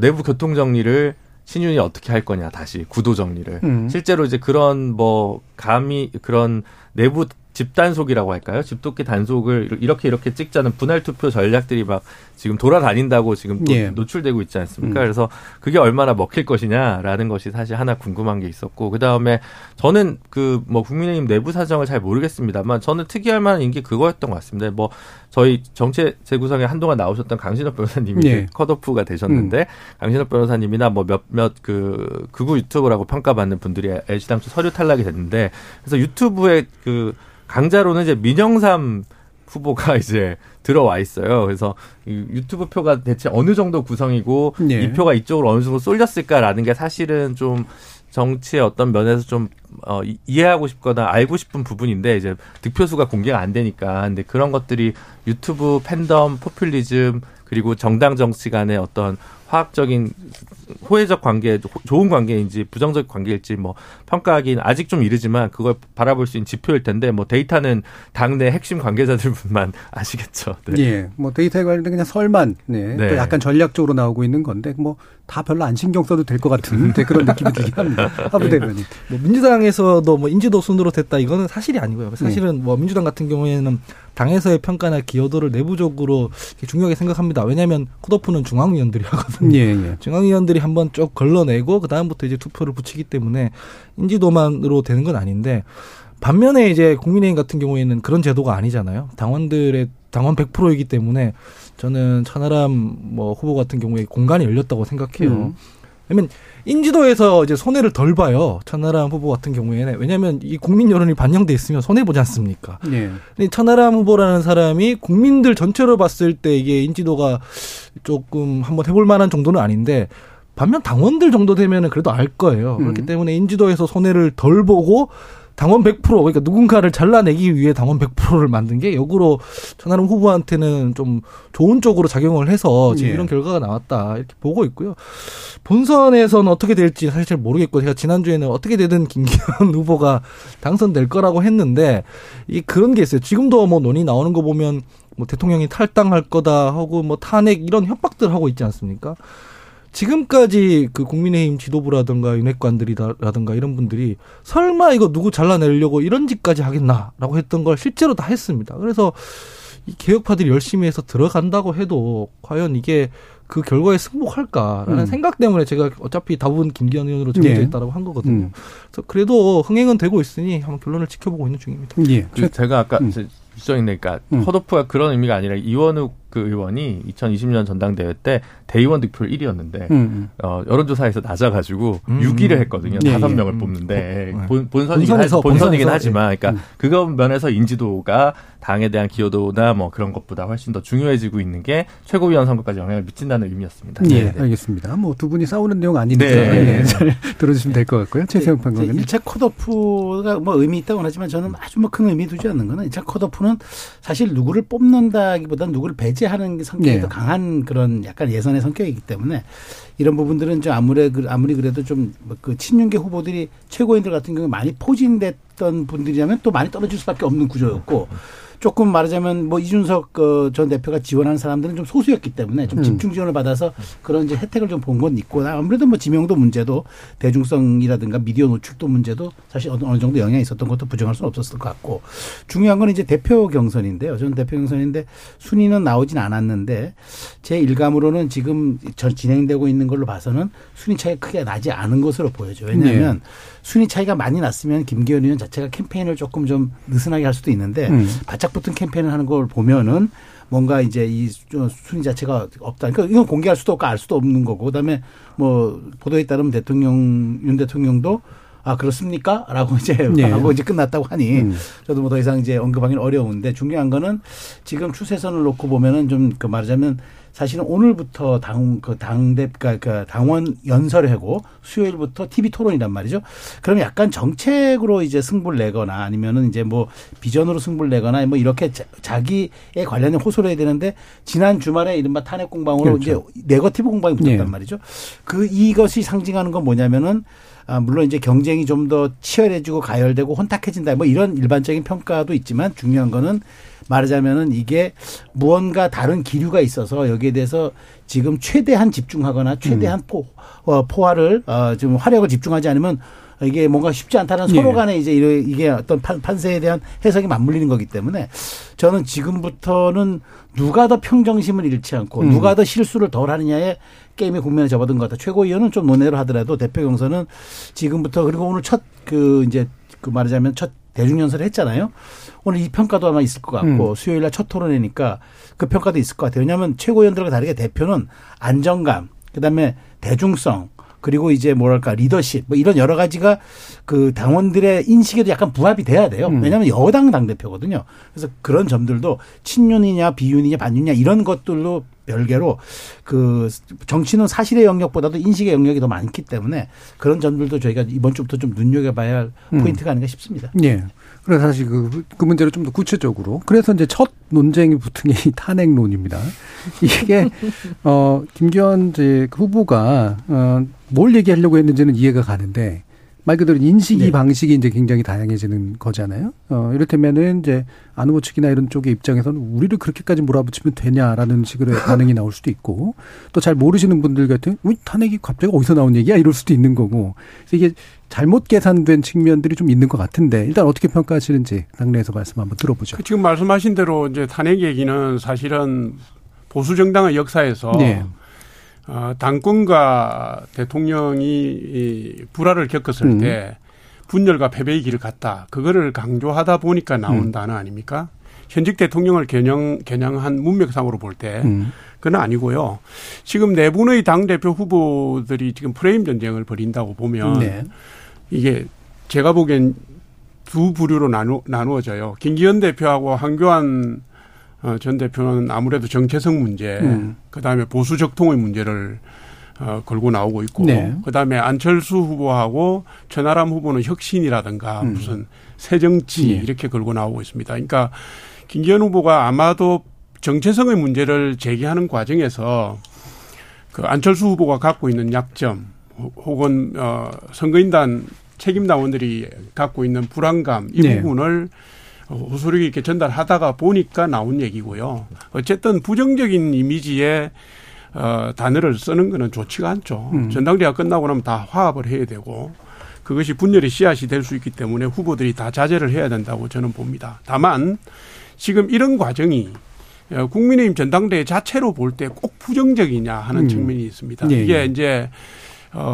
내부 교통 정리를 신윤이 어떻게 할 거냐, 다시 구도 정리를. 실제로 이제 그런 뭐 감이 그런 내부 집단속이라고 할까요? 집토끼 단속을 이렇게 찍자는 분할 투표 전략들이 막 지금 돌아다닌다고 지금 또 노출되고 있지 않습니까? 그래서 그게 얼마나 먹힐 것이냐라는 것이 사실 하나 궁금한 게 있었고, 그다음에 저는 그 뭐 국민의힘 내부 사정을 잘 모르겠습니다만 저는 특이할 만한 게 그거였던 것 같습니다. 뭐 저희 정치 재구성에 한동안 나오셨던 강신업 변호사님이 컷오프가 되셨는데 강신업 변호사님이나 뭐 몇몇 그 극우 유튜브라고 평가받는 분들이 애시당초 서류 탈락이 됐는데, 그래서 유튜브에 그 강자로는 이제 민영삼 후보가 이제 들어와 있어요. 그래서 유튜브 표가 대체 어느 정도 구성이고 네. 이 표가 이쪽으로 어느 정도 쏠렸을까라는 게 사실은 좀 정치의 어떤 면에서 좀 이해하고 싶거나 알고 싶은 부분인데 이제 득표수가 공개가 안 되니까 근데 그런 것들이 유튜브 팬덤, 포퓰리즘 그리고 정당 정치 간의 어떤 화학적인 호혜적 관계, 좋은 관계인지 부정적 관계일지 뭐 평가하기는 아직 좀 이르지만 그걸 바라볼 수 있는 지표일 텐데 뭐 데이터는 당내 핵심 관계자들분만 아시겠죠. 네. 예, 뭐 데이터에 관련된 그냥 설만 네, 네. 또 약간 전략적으로 나오고 있는 건데 뭐 다 별로 안 신경 써도 될 것 같은 그런 느낌이 들긴 합니다. 하부 대변인. 뭐 민주당에서도 뭐 인지도 순으로 됐다 이거는 사실이 아니고요. 사실은 뭐 민주당 같은 경우에는 당에서의 평가나 기여도를 내부적으로 중요하게 생각합니다. 왜냐하면 컷오프는 중앙위원들이 하거든요. 예, 예. 중앙위원들이 한번 쭉 걸러내고 그 다음부터 이제 투표를 붙이기 때문에 인지도만으로 되는 건 아닌데 반면에 이제 국민의힘 같은 경우에는 그런 제도가 아니잖아요. 당원들의 당원 100%이기 때문에 저는 천하람 뭐 후보 같은 경우에 공간이 열렸다고 생각해요. 왜냐면 인지도에서 이제 손해를 덜 봐요. 천하람 후보 같은 경우에는. 왜냐하면 이 국민 여론이 반영돼 있으면 손해 보지 않습니까? 네. 근데 천하람 후보라는 사람이 국민들 전체로 봤을 때 이게 인지도가 조금 한번 해볼 만한 정도는 아닌데 반면 당원들 정도 되면은 그래도 알 거예요. 그렇기 때문에 인지도에서 손해를 덜 보고 당원 100% 그러니까 누군가를 잘라내기 위해 당원 100%를 만든 게 역으로 천하람 후보한테는 좀 좋은 쪽으로 작용을 해서 지금 예. 이런 결과가 나왔다 이렇게 보고 있고요. 본선에서는 어떻게 될지 사실 잘 모르겠고 제가 지난주에는 어떻게 되든 김기현 후보가 당선될 거라고 했는데 이 그런 게 있어요. 지금도 뭐 논의 나오는 거 보면 뭐 대통령이 탈당할 거다 하고 뭐 탄핵 이런 협박들 하고 있지 않습니까? 지금까지 그 국민의힘 지도부라든가 윤핵관들이라든가 이런 분들이 설마 이거 누구 잘라내려고 이런 짓까지 하겠나라고 했던 걸 실제로 다 했습니다. 그래서 이 개혁파들이 열심히 해서 들어간다고 해도 과연 이게 그 결과에 승복할까라는 생각 때문에 제가 어차피 답은 김기현 의원으로 정해져 있다고 한 거거든요. 그래서 그래도 흥행은 되고 있으니 한번 결론을 지켜보고 있는 중입니다. 예. 제가 아까 그러니까 컷오프가 그런 의미가 아니라 이원욱 그 의원이 2020년 전당대회 때 대의원 득표율 1위였는데 여론조사에서 낮아가지고 6위를 했거든요. 5명을 뽑는데 본선이긴 하지만 그러니까 그거 면에서 인지도가 당에 대한 기여도나 뭐 그런 것보다 훨씬 더 중요해지고 있는 게 최고위원 선거까지 영향을 미친다는 의미였습니다. 네, 네. 네. 알겠습니다. 뭐 두 분이 싸우는 내용 아니니까 네. 잘 들어주시면 될 것 같고요. 최수영 판관님. 1차 컷오프가 뭐 의미 있다고는 하지만 저는 아주 뭐 큰 의미 두지 않는 거는 1차 컷오프는 사실 누구를 뽑는다기보다는 누구를 배제하는 게 성격이 더 강한 그런 약간 예선의 성격이기 때문에 이런 부분들은 좀 아무리 그래도 좀 그 친윤계 후보들이 최고인들 같은 경우에 많이 포진됐던 분들이라면 또 많이 떨어질 수밖에 없는 구조였고 조금 말하자면 뭐 이준석 전 대표가 지원한 사람들은 좀 소수였기 때문에 좀 집중 지원을 받아서 그런 이제 혜택을 좀 본 건 있고 아무래도 뭐 지명도 문제도 대중성이라든가 미디어 노출도 문제도 사실 어느 정도 영향이 있었던 것도 부정할 수는 없었을 것 같고 중요한 건 이제 대표 경선인데요. 저는 대표 경선인데 순위는 나오진 않았는데 제 일감으로는 지금 진행되고 있는 걸로 봐서는 순위 차이가 크게 나지 않은 것으로 보여져요. 왜냐하면 순위 차이가 많이 났으면 김기현 의원 자체가 캠페인을 조금 좀 느슨하게 할 수도 있는데 바짝 붙은 캠페인을 하는 걸 보면은 뭔가 이제 이 순위 자체가 없다. 그러니까 이건 공개할 수도 없고 알 수도 없는 거고 그다음에 뭐 보도에 따르면 윤 대통령도 아 그렇습니까? 라고 하고 이제 끝났다고 하니 저도 뭐 더 이상 이제 언급하기는 어려운데 중요한 거는 지금 추세선을 놓고 보면은 좀 그 말하자면 사실은 오늘부터 당원 연설회고 수요일부터 TV 토론이란 말이죠. 그럼 약간 정책으로 이제 승부를 내거나 아니면은 이제 뭐 비전으로 승부를 내거나 뭐 이렇게 자기에 관련된 호소를 해야 되는데 지난 주말에 이른바 탄핵 공방으로 그렇죠. 이제 네거티브 공방이 붙었단 말이죠. 이것이 상징하는 건 뭐냐면은 물론 이제 경쟁이 좀 더 치열해지고 가열되고 혼탁해진다 뭐 이런 일반적인 평가도 있지만 중요한 거는 말하자면은 이게 무언가 다른 기류가 있어서 여기에 대해서 지금 최대한 집중하거나 최대한 포화를 지금 화력을 집중하지 않으면 이게 뭔가 쉽지 않다는 서로 간에 이제 이게 어떤 판세에 대한 해석이 맞물리는 거기 때문에 저는 지금부터는 누가 더 평정심을 잃지 않고 누가 더 실수를 덜 하느냐에 게임의 국면에 접어든 것 같아요. 최고위원은 좀 논외로 하더라도 대표 경선은 지금부터 그리고 오늘 첫 대중연설을 했잖아요. 오늘 이 평가도 아마 있을 것 같고 수요일 날 첫 토론회니까 그 평가도 있을 것 같아요. 왜냐하면 최고위원들과 다르게 대표는 안정감, 그다음에 대중성 그리고 이제 뭐랄까 리더십 뭐 이런 여러 가지가 그 당원들의 인식에도 약간 부합이 돼야 돼요. 왜냐하면 여당 당대표거든요. 그래서 그런 점들도 친윤이냐 비윤이냐 반윤이냐 이런 것들로 별개로 그 정치는 사실의 영역보다도 인식의 영역이 더 많기 때문에 그런 점들도 저희가 이번 주부터 좀 눈여겨봐야 할 포인트가 아닌가 싶습니다. 네. 그래서 사실 그 문제를 좀 더 구체적으로. 그래서 이제 첫 논쟁이 붙은 게 이 탄핵론입니다. 이게, 김기현 이제 후보가, 뭘 얘기하려고 했는지는 이해가 가는데, 말 그대로 인식이 네. 방식이 이제 굉장히 다양해지는 거잖아요. 이렇다면은 이제 안 후보 측이나 이런 쪽의 입장에서는 우리를 그렇게까지 몰아붙이면 되냐라는 식으로 반응이 나올 수도 있고, 또 잘 모르시는 분들 같은, 왜 탄핵이 갑자기 어디서 나온 얘기야? 이럴 수도 있는 거고. 그래서 이게 잘못 계산된 측면들이 좀 있는 것 같은데, 일단 어떻게 평가하시는지 당내에서 말씀 한번 들어보죠. 지금 말씀하신 대로 이제 탄핵 얘기는 사실은 보수 정당의 역사에서 네. 당권과 대통령이 불화를 겪었을 때 분열과 패배의 길을 갔다. 그거를 강조하다 보니까 나온 단어 아닙니까? 현직 대통령을 겨냥한 문맥상으로 볼 때 그건 아니고요. 지금 내분의 당대표 후보들이 지금 프레임 전쟁을 벌인다고 보면 네. 이게 제가 보기엔 두 부류로 나누어져요. 김기현 대표하고 황교안 전 대표는 아무래도 정체성 문제, 그다음에 보수 적통의 문제를 걸고 나오고 있고 네. 그다음에 안철수 후보하고 천하람 후보는 혁신이라든가 무슨 새 정치 네. 이렇게 걸고 나오고 있습니다. 그러니까 김기현 후보가 아마도 정체성의 문제를 제기하는 과정에서 그 안철수 후보가 갖고 있는 약점 혹은 선거인단 책임당원들이 갖고 있는 불안감 이 네. 부분을 호소력 있게 전달하다가 보니까 나온 얘기고요. 어쨌든 부정적인 이미지의 단어를 쓰는 거는 좋지가 않죠. 전당대회가 끝나고 나면 다 화합을 해야 되고 그것이 분열의 씨앗이 될 수 있기 때문에 후보들이 다 자제를 해야 된다고 저는 봅니다. 다만 지금 이런 과정이 국민의힘 전당대회 자체로 볼 때 꼭 부정적이냐 하는 측면이 있습니다. 예, 예. 이게 이제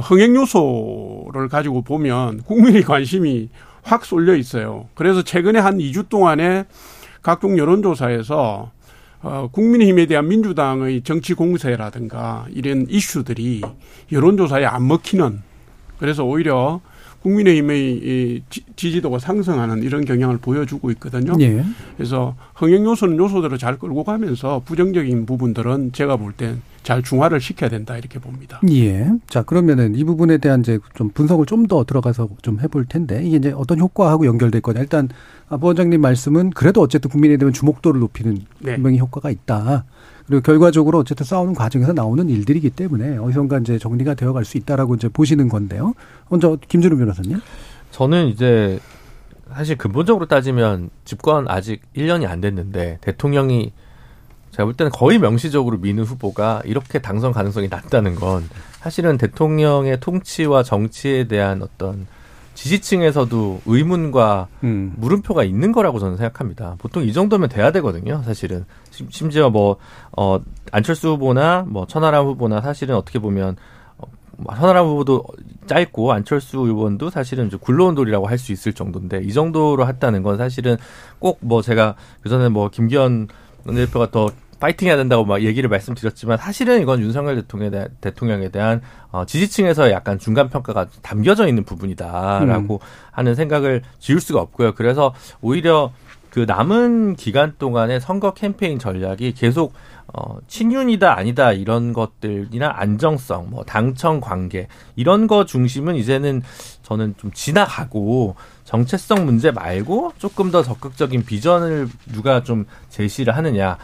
흥행 요소를 가지고 보면 국민의 관심이 확 쏠려 있어요. 그래서 최근에 한 2주 동안에 각종 여론조사에서 국민의힘에 대한 민주당의 정치 공세라든가 이런 이슈들이 여론조사에 안 먹히는 그래서 오히려 국민의힘의 지지도가 상승하는 이런 경향을 보여주고 있거든요. 예. 그래서 흥행 요소는 요소대로 잘 끌고 가면서 부정적인 부분들은 제가 볼 땐 잘 중화를 시켜야 된다 이렇게 봅니다. 예. 자, 그러면은 이 부분에 대한 이제 좀 분석을 좀 더 들어가서 좀 해볼 텐데 이게 이제 어떤 효과하고 연결될 거냐. 일단 부원장님 말씀은 그래도 어쨌든 국민에 대한 주목도를 높이는 네. 분명히 효과가 있다. 그리고 결과적으로 어쨌든 싸우는 과정에서 나오는 일들이기 때문에 어디선가 이제 정리가 되어갈 수 있다라고 이제 보시는 건데요. 먼저 김준우 변호사님. 저는 이제 사실 근본적으로 따지면 집권 아직 1년이 안 됐는데 대통령이 제가 볼 때는 거의 명시적으로 미는 후보가 이렇게 당선 가능성이 낮다는 건 사실은 대통령의 통치와 정치에 대한 어떤 지지층에서도 의문과 물음표가 있는 거라고 저는 생각합니다. 보통 이 정도면 돼야 되거든요, 사실은. 심지어 안철수 후보나 천하람 후보나 사실은 어떻게 보면 천하람 후보도 짧고 안철수 의원도 사실은 이제 굴러온 돌이라고 할 수 있을 정도인데 이 정도로 했다는 건 사실은 꼭 제가 그전에 김기현 원내대표가 더 파이팅해야 된다고 얘기를 말씀드렸지만 사실은 이건 윤석열 대통령에 대한 지지층에서 약간 중간 평가가 담겨져 있는 부분이다라고 하는 생각을 지울 수가 없고요. 그래서 오히려 그 남은 기간 동안의 선거 캠페인 전략이 계속 친윤이다 아니다 이런 것들이나 안정성, 당청 관계 이런 거 중심은 이제는 저는 좀 지나가고 정체성 문제 말고 조금 더 적극적인 비전을 누가 좀 제시를 하느냐.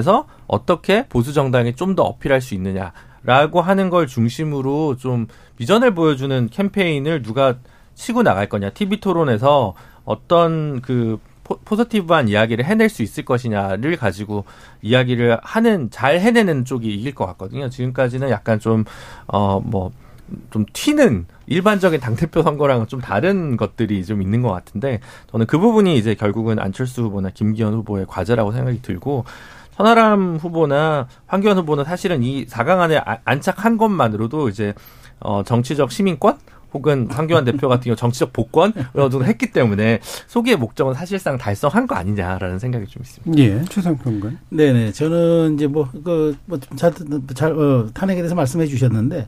수도권에서 어떻게 보수 정당이 좀 더 어필할 수 있느냐라고 하는 걸 중심으로 좀 비전을 보여주는 캠페인을 누가 치고 나갈 거냐. TV 토론에서 어떤 그 포지티브한 이야기를 해낼 수 있을 것이냐를 가지고 이야기를 잘 해내는 쪽이 이길 것 같거든요. 지금까지는 약간 좀 좀 튀는 일반적인 당대표 선거랑은 좀 다른 것들이 좀 있는 것 같은데 저는 그 부분이 이제 결국은 안철수 후보나 김기현 후보의 과제라고 생각이 들고 천하람 후보나 황교안 후보는 사실은 이 4강 안에 안착한 것만으로도 이제 정치적 시민권 혹은 황교안 대표 같은 경우 정치적 복권 정도 했기 때문에 소기의 목적은 사실상 달성한 거 아니냐라는 생각이 좀 있습니다. 예, 최상 평가. 네네, 저는 이제 탄핵에 대해서 말씀해 주셨는데.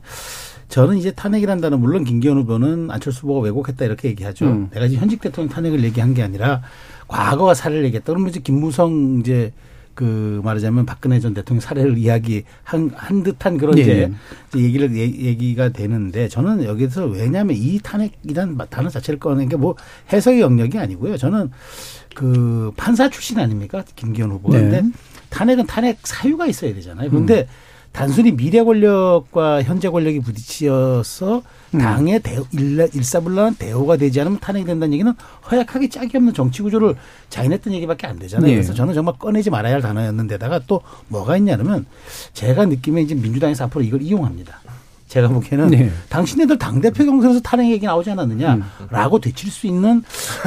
저는 이제 탄핵이라는 단어, 물론 김기현 후보는 안철수 후보가 왜곡했다 이렇게 얘기하죠. 내가 지금 현직 대통령 탄핵을 얘기한 게 아니라 과거와 사례를 얘기했다. 그러면 이제 김무성 이제 그 말하자면 박근혜 전 대통령 사례를 이야기한 듯한 그런 이제 얘기를 얘기가 되는데, 저는 여기서 왜냐하면 이 탄핵이란 단어 자체를 꺼낸 게 뭐 해석의 영역이 아니고요. 저는 그 판사 출신 아닙니까 김기현 후보. 그런데 탄핵은 탄핵 사유가 있어야 되잖아요. 그런데 단순히 미래 권력과 현재 권력이 부딪히어서 당의 대우, 일사불란한 대우가 되지 않으면 탄핵이 된다는 얘기는 허약하게 짝이 없는 정치 구조를 자인했던 얘기밖에 안 되잖아요. 네. 그래서 저는 정말 꺼내지 말아야 할 단어였는데다가 또 뭐가 있냐면, 제가 느끼면 이제 민주당에서 앞으로 이걸 이용합니다. 제가 보기에는 당신네들 당대표 경선에서 탄핵 얘기 나오지 않았느냐라고 되칠 수 있는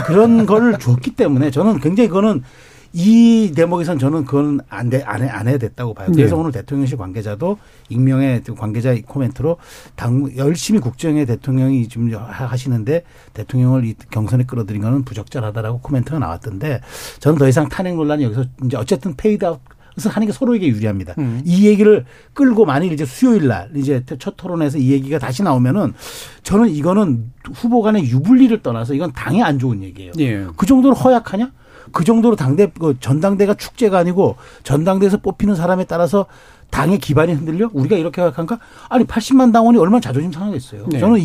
그런 거를 줬기 때문에 저는 굉장히 그거는 이 대목에선 저는 그건 안 해야 됐다고 봐요. 그래서 오늘 대통령실 관계자도 익명의 관계자 코멘트로 열심히 국정에 대통령이 지금 하시는데 대통령을 경선에 끌어들인 거는 부적절하다라고 코멘트가 나왔던데, 저는 더 이상 탄핵 논란이 여기서 이제 어쨌든 페이드아웃 하는 게 서로에게 유리합니다. 이 얘기를 끌고 만일 이제 수요일 날 이제 첫 토론에서 이 얘기가 다시 나오면은 저는 이거는 후보 간의 유불리를 떠나서 이건 당에 안 좋은 얘기예요. 그 정도로 허약하냐? 그 정도로 전당대가 축제가 아니고 전당대에서 뽑히는 사람에 따라서 당의 기반이 흔들려? 우리가 이렇게 생각한가? 아니 80만 당원이 얼마나 자존심 상하겠어요. 저는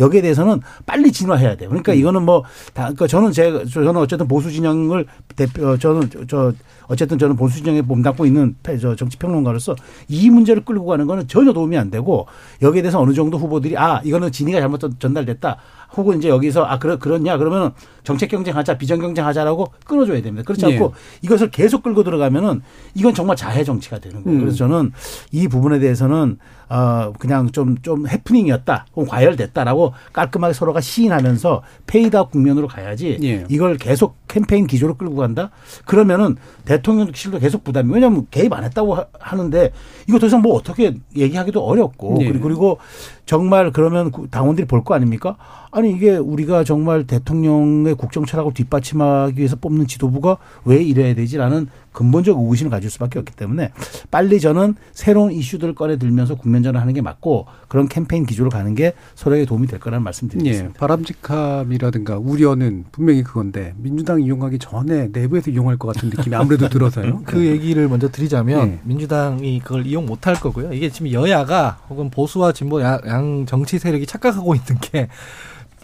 여기에 대해서는 빨리 진화해야 돼요. 그러니까 이거는 뭐 그러니까 저는 어쨌든 보수 진영을 저는 보수 진영에 몸담고 있는 정치 평론가로서 이 문제를 끌고 가는 거는 전혀 도움이 안 되고, 여기에 대해서 어느 정도 후보들이 이거는 진위가 잘못 전달됐다. 혹은 이제 여기서 그렇냐 그러면 정책 경쟁하자, 비전 경쟁하자라고 끊어줘야 됩니다. 그렇지 않고 이것을 계속 끌고 들어가면은 이건 정말 자해 정치가 되는 거예요. 그래서 저는 이 부분에 대해서는 그냥 좀 해프닝이었다, 혹은 과열됐다라고 깔끔하게 서로가 시인하면서 페이드아웃 국면으로 가야지, 이걸 계속 캠페인 기조로 끌고 간다? 그러면은 대통령실도 계속 부담이, 왜냐하면 개입 안 했다고 하는데 이거 더 이상 뭐 어떻게 얘기하기도 어렵고, 그리고 정말 그러면 당원들이 볼 거 아닙니까? 아니 이게 우리가 정말 대통령의 국정 철학을 뒷받침하기 위해서 뽑는 지도부가 왜 이래야 되지라는 근본적 의구심을 가질 수밖에 없기 때문에 빨리 저는 새로운 이슈들을 꺼내들면서 국면전을 하는 게 맞고, 그런 캠페인 기조로 가는 게 서로에게 도움이 될 거라는 말씀드리겠습니다. 바람직함이라든가 우려는 분명히 그건데 민주당 이용하기 전에 내부에서 이용할 것 같은 느낌이 아무래도 들어서요. 그 얘기를 먼저 드리자면 민주당이 그걸 이용 못할 거고요. 이게 지금 여야가 혹은 보수와 진보 양 정치 세력이 착각하고 있는 게,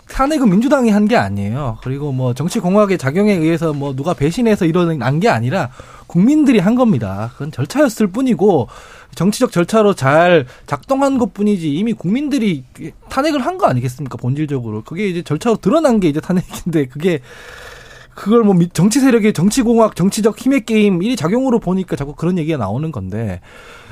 탄핵은 민주당이 한 게 아니에요. 그리고 뭐 정치 공학의 작용에 의해서 뭐 누가 배신해서 일어난 게 아니라 국민들이 한 겁니다. 그건 절차였을 뿐이고 정치적 절차로 잘 작동한 것뿐이지, 이미 국민들이 탄핵을 한 거 아니겠습니까? 본질적으로 그게 이제 절차로 드러난 게 이제 탄핵인데, 그걸 뭐 정치 세력의 정치 공학, 정치적 힘의 게임 이 작용으로 보니까 자꾸 그런 얘기가 나오는 건데,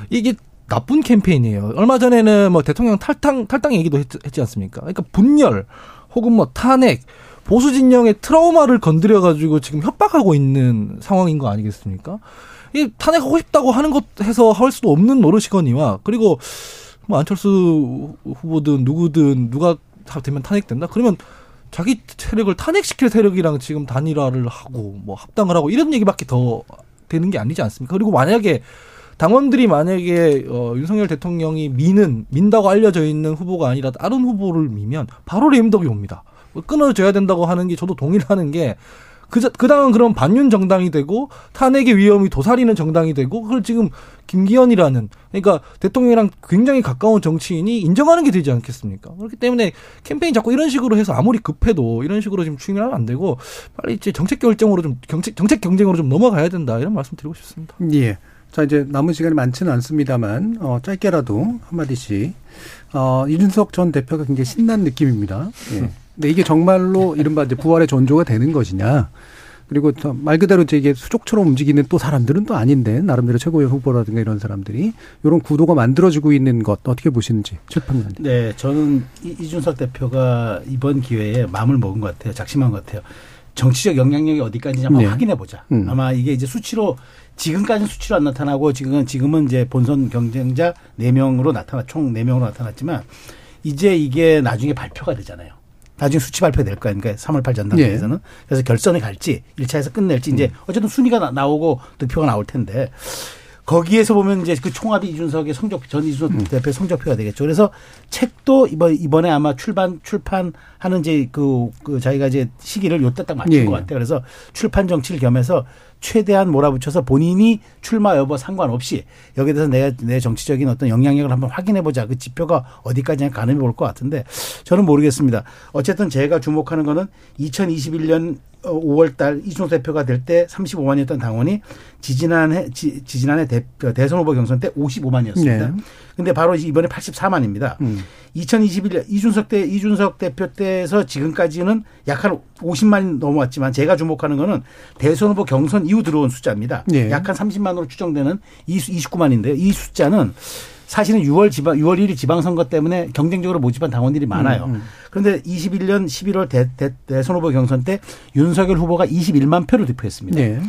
이게 나쁜 캠페인이에요. 얼마 전에는 뭐 대통령 탈당 얘기도 했지 않습니까? 그러니까 분열 혹은 뭐 탄핵, 보수 진영의 트라우마를 건드려가지고 지금 협박하고 있는 상황인 거 아니겠습니까? 이 탄핵하고 싶다고 하는 것 해서 할 수도 없는 노릇이거니와, 그리고 뭐 안철수 후보든 누구든 누가 되면 탄핵된다? 그러면 자기 세력을 탄핵시킬 세력이랑 지금 단일화를 하고 뭐 합당을 하고 이런 얘기밖에 더 되는 게 아니지 않습니까? 그리고 만약에 당원들이 만약에 윤석열 대통령이 민다고 알려져 있는 후보가 아니라 다른 후보를 미면 바로 레임덕이 옵니다. 끊어져야 된다고 하는 게, 저도 동의를 하는 게, 그 당은 그럼 반윤 정당이 되고 탄핵의 위험이 도사리는 정당이 되고, 그걸 지금 김기현이라는, 그러니까 대통령이랑 굉장히 가까운 정치인이 인정하는 게 되지 않겠습니까? 그렇기 때문에 캠페인 자꾸 이런 식으로 해서 아무리 급해도 이런 식으로 지금 추진을 하면 안 되고, 빨리 이제 정책 경쟁으로 좀 넘어가야 된다, 이런 말씀 드리고 싶습니다. 예. 자, 이제 남은 시간이 많지는 않습니다만, 짧게라도 한마디씩. 이준석 전 대표가 굉장히 신난 느낌입니다. 근데 이게 정말로 이른바 이제 부활의 전조가 되는 것이냐. 그리고 말 그대로 이게 수족처럼 움직이는 또 사람들은 또 아닌데, 나름대로 최고위 후보라든가 이런 사람들이, 이런 구도가 만들어지고 있는 것 어떻게 보시는지 최평론가님. 네, 저는 이준석 대표가 이번 기회에 마음을 먹은 것 같아요. 작심한 것 같아요. 정치적 영향력이 어디까지인지 한번 확인해 보자. 아마 이게 이제 지금까지는 수치로 안 나타나고 지금은 이제 본선 경쟁자 4명으로 총 4명으로 나타났지만, 이제 이게 나중에 발표가 되잖아요. 나중에 수치 발표 될 거 아닙니까? 3월 8일 전당대회에서는. 그래서 결선에 갈지 1차에서 끝낼지 이제 어쨌든 순위가 나오고 득표가 나올 텐데, 거기에서 보면 이제 그 총합이 이준석의 성적, 전 이준석 대표의 성적표가 되겠죠. 그래서 책도 이번에 아마 출판하는 이제 그 자기가 이제 시기를 요때 딱 맞춘 것 같아요. 그래서 출판 정치를 겸해서 최대한 몰아붙여서 본인이 출마 여부 상관없이 여기에 대해서 내 정치적인 어떤 영향력을 한번 확인해보자. 그 지표가 어디까지나 가늠해 볼 것 같은데 저는 모르겠습니다. 어쨌든 제가 주목하는 거는 2021년 5월 달 이준석 대표가 될 때 35만이었던 당원이 지지난해 대선 후보 경선 때 55만이었습니다. 네. 근데 바로 이번에 84만입니다. 2021년 이준석 대표 때에서 지금까지는 약 한 50만 넘어왔지만 제가 주목하는 거는 대선 후보 경선 이후 들어온 숫자입니다. 네. 약 한 30만으로 추정되는 29만인데요. 이 숫자는 사실은 6월 1일 지방선거 때문에 경쟁적으로 모집한 당원들이 많아요. 그런데 21년 11월 대선 후보 경선 때 윤석열 후보가 21만 표를 득표했습니다. 네.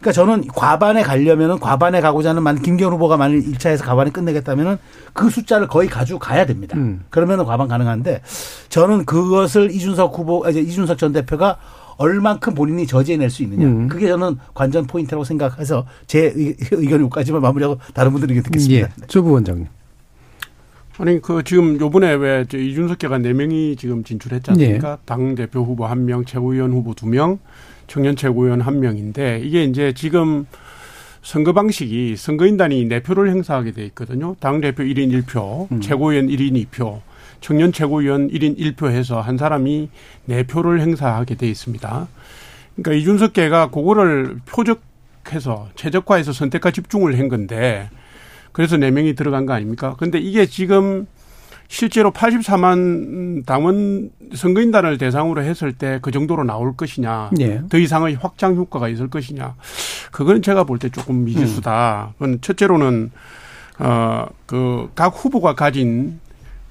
그러니까 저는 과반에 가려면은 과반에 가고자 하는 김기현 후보가 만일 1차에서 과반에 끝내겠다면은 그 숫자를 거의 가져가야 됩니다. 그러면은 과반 가능한데 저는 그것을 이준석 전 대표가 얼만큼 본인이 저지해낼 수 있느냐. 그게 저는 관전 포인트라고 생각해서 제 의견을 여기까지만 마무리하고 다른 분들 의견 듣겠습니다. 예. 조부 원장님. 아니, 지금 요번에 왜 이준석 계가 4명이 지금 진출했지 않습니까? 예. 당대표 후보 1명, 최고위원 후보 2명, 청년 최고위원 1명인데 이게 이제 지금 선거 방식이 선거인단이 4표를 행사하게 돼 있거든요. 당대표 1인 1표, 최고위원 1인 2표. 청년 최고위원 1인 1표 해서 한 사람이 4표를 행사하게 돼 있습니다. 그러니까 이준석계가 그거를 표적해서 최적화해서 선택과 집중을 한 건데 그래서 4명이 들어간 거 아닙니까? 그런데 이게 지금 실제로 84만 당원 선거인단을 대상으로 했을 때 그 정도로 나올 것이냐. 네. 더 이상의 확장 효과가 있을 것이냐. 그건 제가 볼 때 조금 미지수다. 그건 첫째로는 각 후보가 가진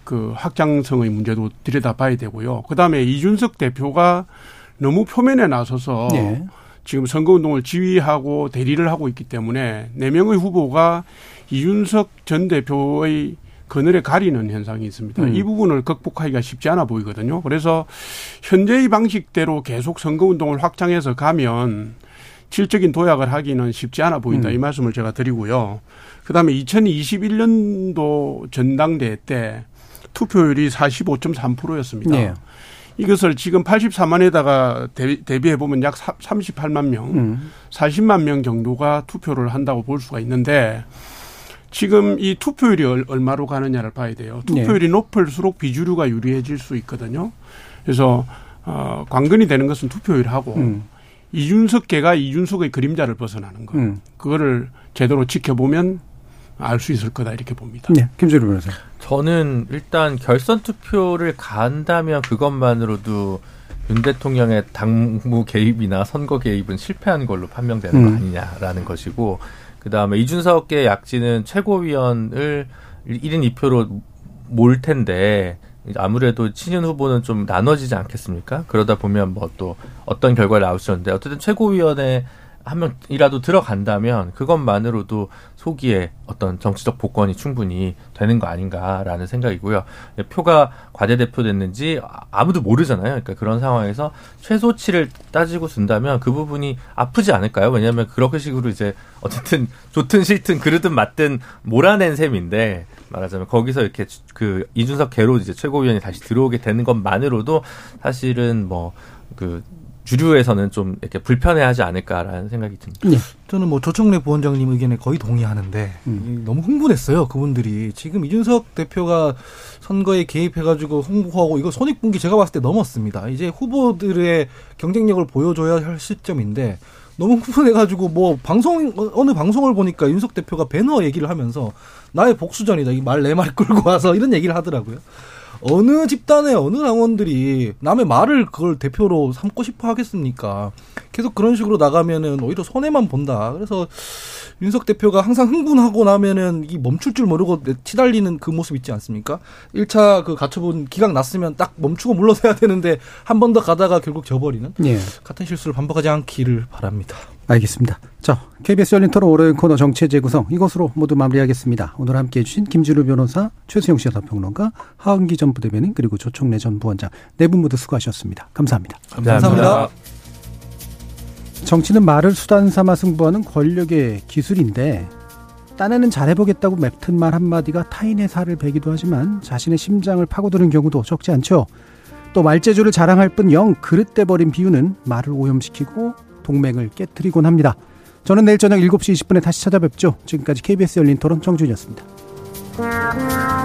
그 확장성의 문제도 들여다봐야 되고요. 그다음에 이준석 대표가 너무 표면에 나서서 네. 지금 선거운동을 지휘하고 대리를 하고 있기 때문에 4명의 후보가 이준석 전 대표의 그늘에 가리는 현상이 있습니다. 이 부분을 극복하기가 쉽지 않아 보이거든요. 그래서 현재의 방식대로 계속 선거운동을 확장해서 가면 질적인 도약을 하기는 쉽지 않아 보인다. 이 말씀을 제가 드리고요. 그다음에 2021년도 전당대회 때 투표율이 45.3%였습니다. 네. 이것을 지금 84만에다가 대비해 보면 약 38만 명, 40만 명 정도가 투표를 한다고 볼 수가 있는데 지금 이 투표율이 얼마로 가느냐를 봐야 돼요. 투표율이 네. 높을수록 비주류가 유리해질 수 있거든요. 그래서 관건이 되는 것은 투표율하고 이준석계가 이준석의 그림자를 벗어나는 것. 그거를 제대로 지켜보면 알 수 있을 거다 이렇게 봅니다. 네, 김준우 변호사. 저는 일단 결선 투표를 간다면 그것만으로도 윤 대통령의 당무 개입이나 선거 개입은 실패한 걸로 판명되는 거 아니냐라는 것이고 그다음에 이준석의 약진은 최고위원을 1인 2표로 몰 텐데 아무래도 친윤 후보는 좀 나눠지지 않겠습니까? 그러다 보면 뭐 또 어떤 결과가 나올 수 있는데 어쨌든 최고위원의 한 명이라도 들어간다면 그것만으로도 소기에 어떤 정치적 복권이 충분히 되는 거 아닌가라는 생각이고요. 표가 과대대표됐는지 아무도 모르잖아요. 그러니까 그런 상황에서 최소치를 따지고 쓴다면 그 부분이 아프지 않을까요? 왜냐하면 그렇게 식으로 이제 어쨌든 좋든 싫든 그러든 맞든 몰아낸 셈인데 말하자면 거기서 이렇게 그 이준석 계로 이제 최고위원이 다시 들어오게 되는 것만으로도 사실은 주류에서는 좀 이렇게 불편해하지 않을까라는 생각이 듭니다. 네. 저는 조청래 부원장님 의견에 거의 동의하는데 너무 흥분했어요. 그분들이 지금 이준석 대표가 선거에 개입해가지고 홍보하고 이거 손익분기 제가 봤을 때 넘었습니다. 이제 후보들의 경쟁력을 보여줘야 할 시점인데 너무 흥분해가지고 어느 방송을 보니까 이준석 대표가 배너 얘기를 하면서 나의 복수전이다 이 말 내 말 끌고 와서 이런 얘기를 하더라고요. 어느 집단의 어느 당원들이 남의 말을 그걸 대표로 삼고 싶어 하겠습니까? 계속 그런 식으로 나가면은 오히려 손해만 본다. 그래서 윤석 대표가 항상 흥분하고 나면은 이 멈출 줄 모르고 치달리는 그 모습 있지 않습니까? 1차 가처분 기각 났으면 딱 멈추고 물러서야 되는데 한 번 더 가다가 결국 져버리는 예. 같은 실수를 반복하지 않기를 바랍니다. 알겠습니다. 자, KBS 열린토론 월요일 코너 정치의 재구성 이것으로 모두 마무리하겠습니다. 오늘 함께해 주신 김준우 변호사, 최수영 시사평론가, 하헌기 전 부대변인 그리고 조청래 전 부원장 네 분 모두 수고하셨습니다. 감사합니다. 감사합니다. 정치는 말을 수단 삼아 승부하는 권력의 기술인데 딴에는 잘해보겠다고 맵튼 말 한마디가 타인의 살을 베기도 하지만 자신의 심장을 파고드는 경우도 적지 않죠. 또 말재주를 자랑할 뿐 영 그릇돼버린 비유는 말을 오염시키고 동맹을 깨트리곤 합니다. 저는 내일 저녁 7시 20분에 다시 찾아뵙죠. 지금까지 KBS 열린토론 정준이었습니다.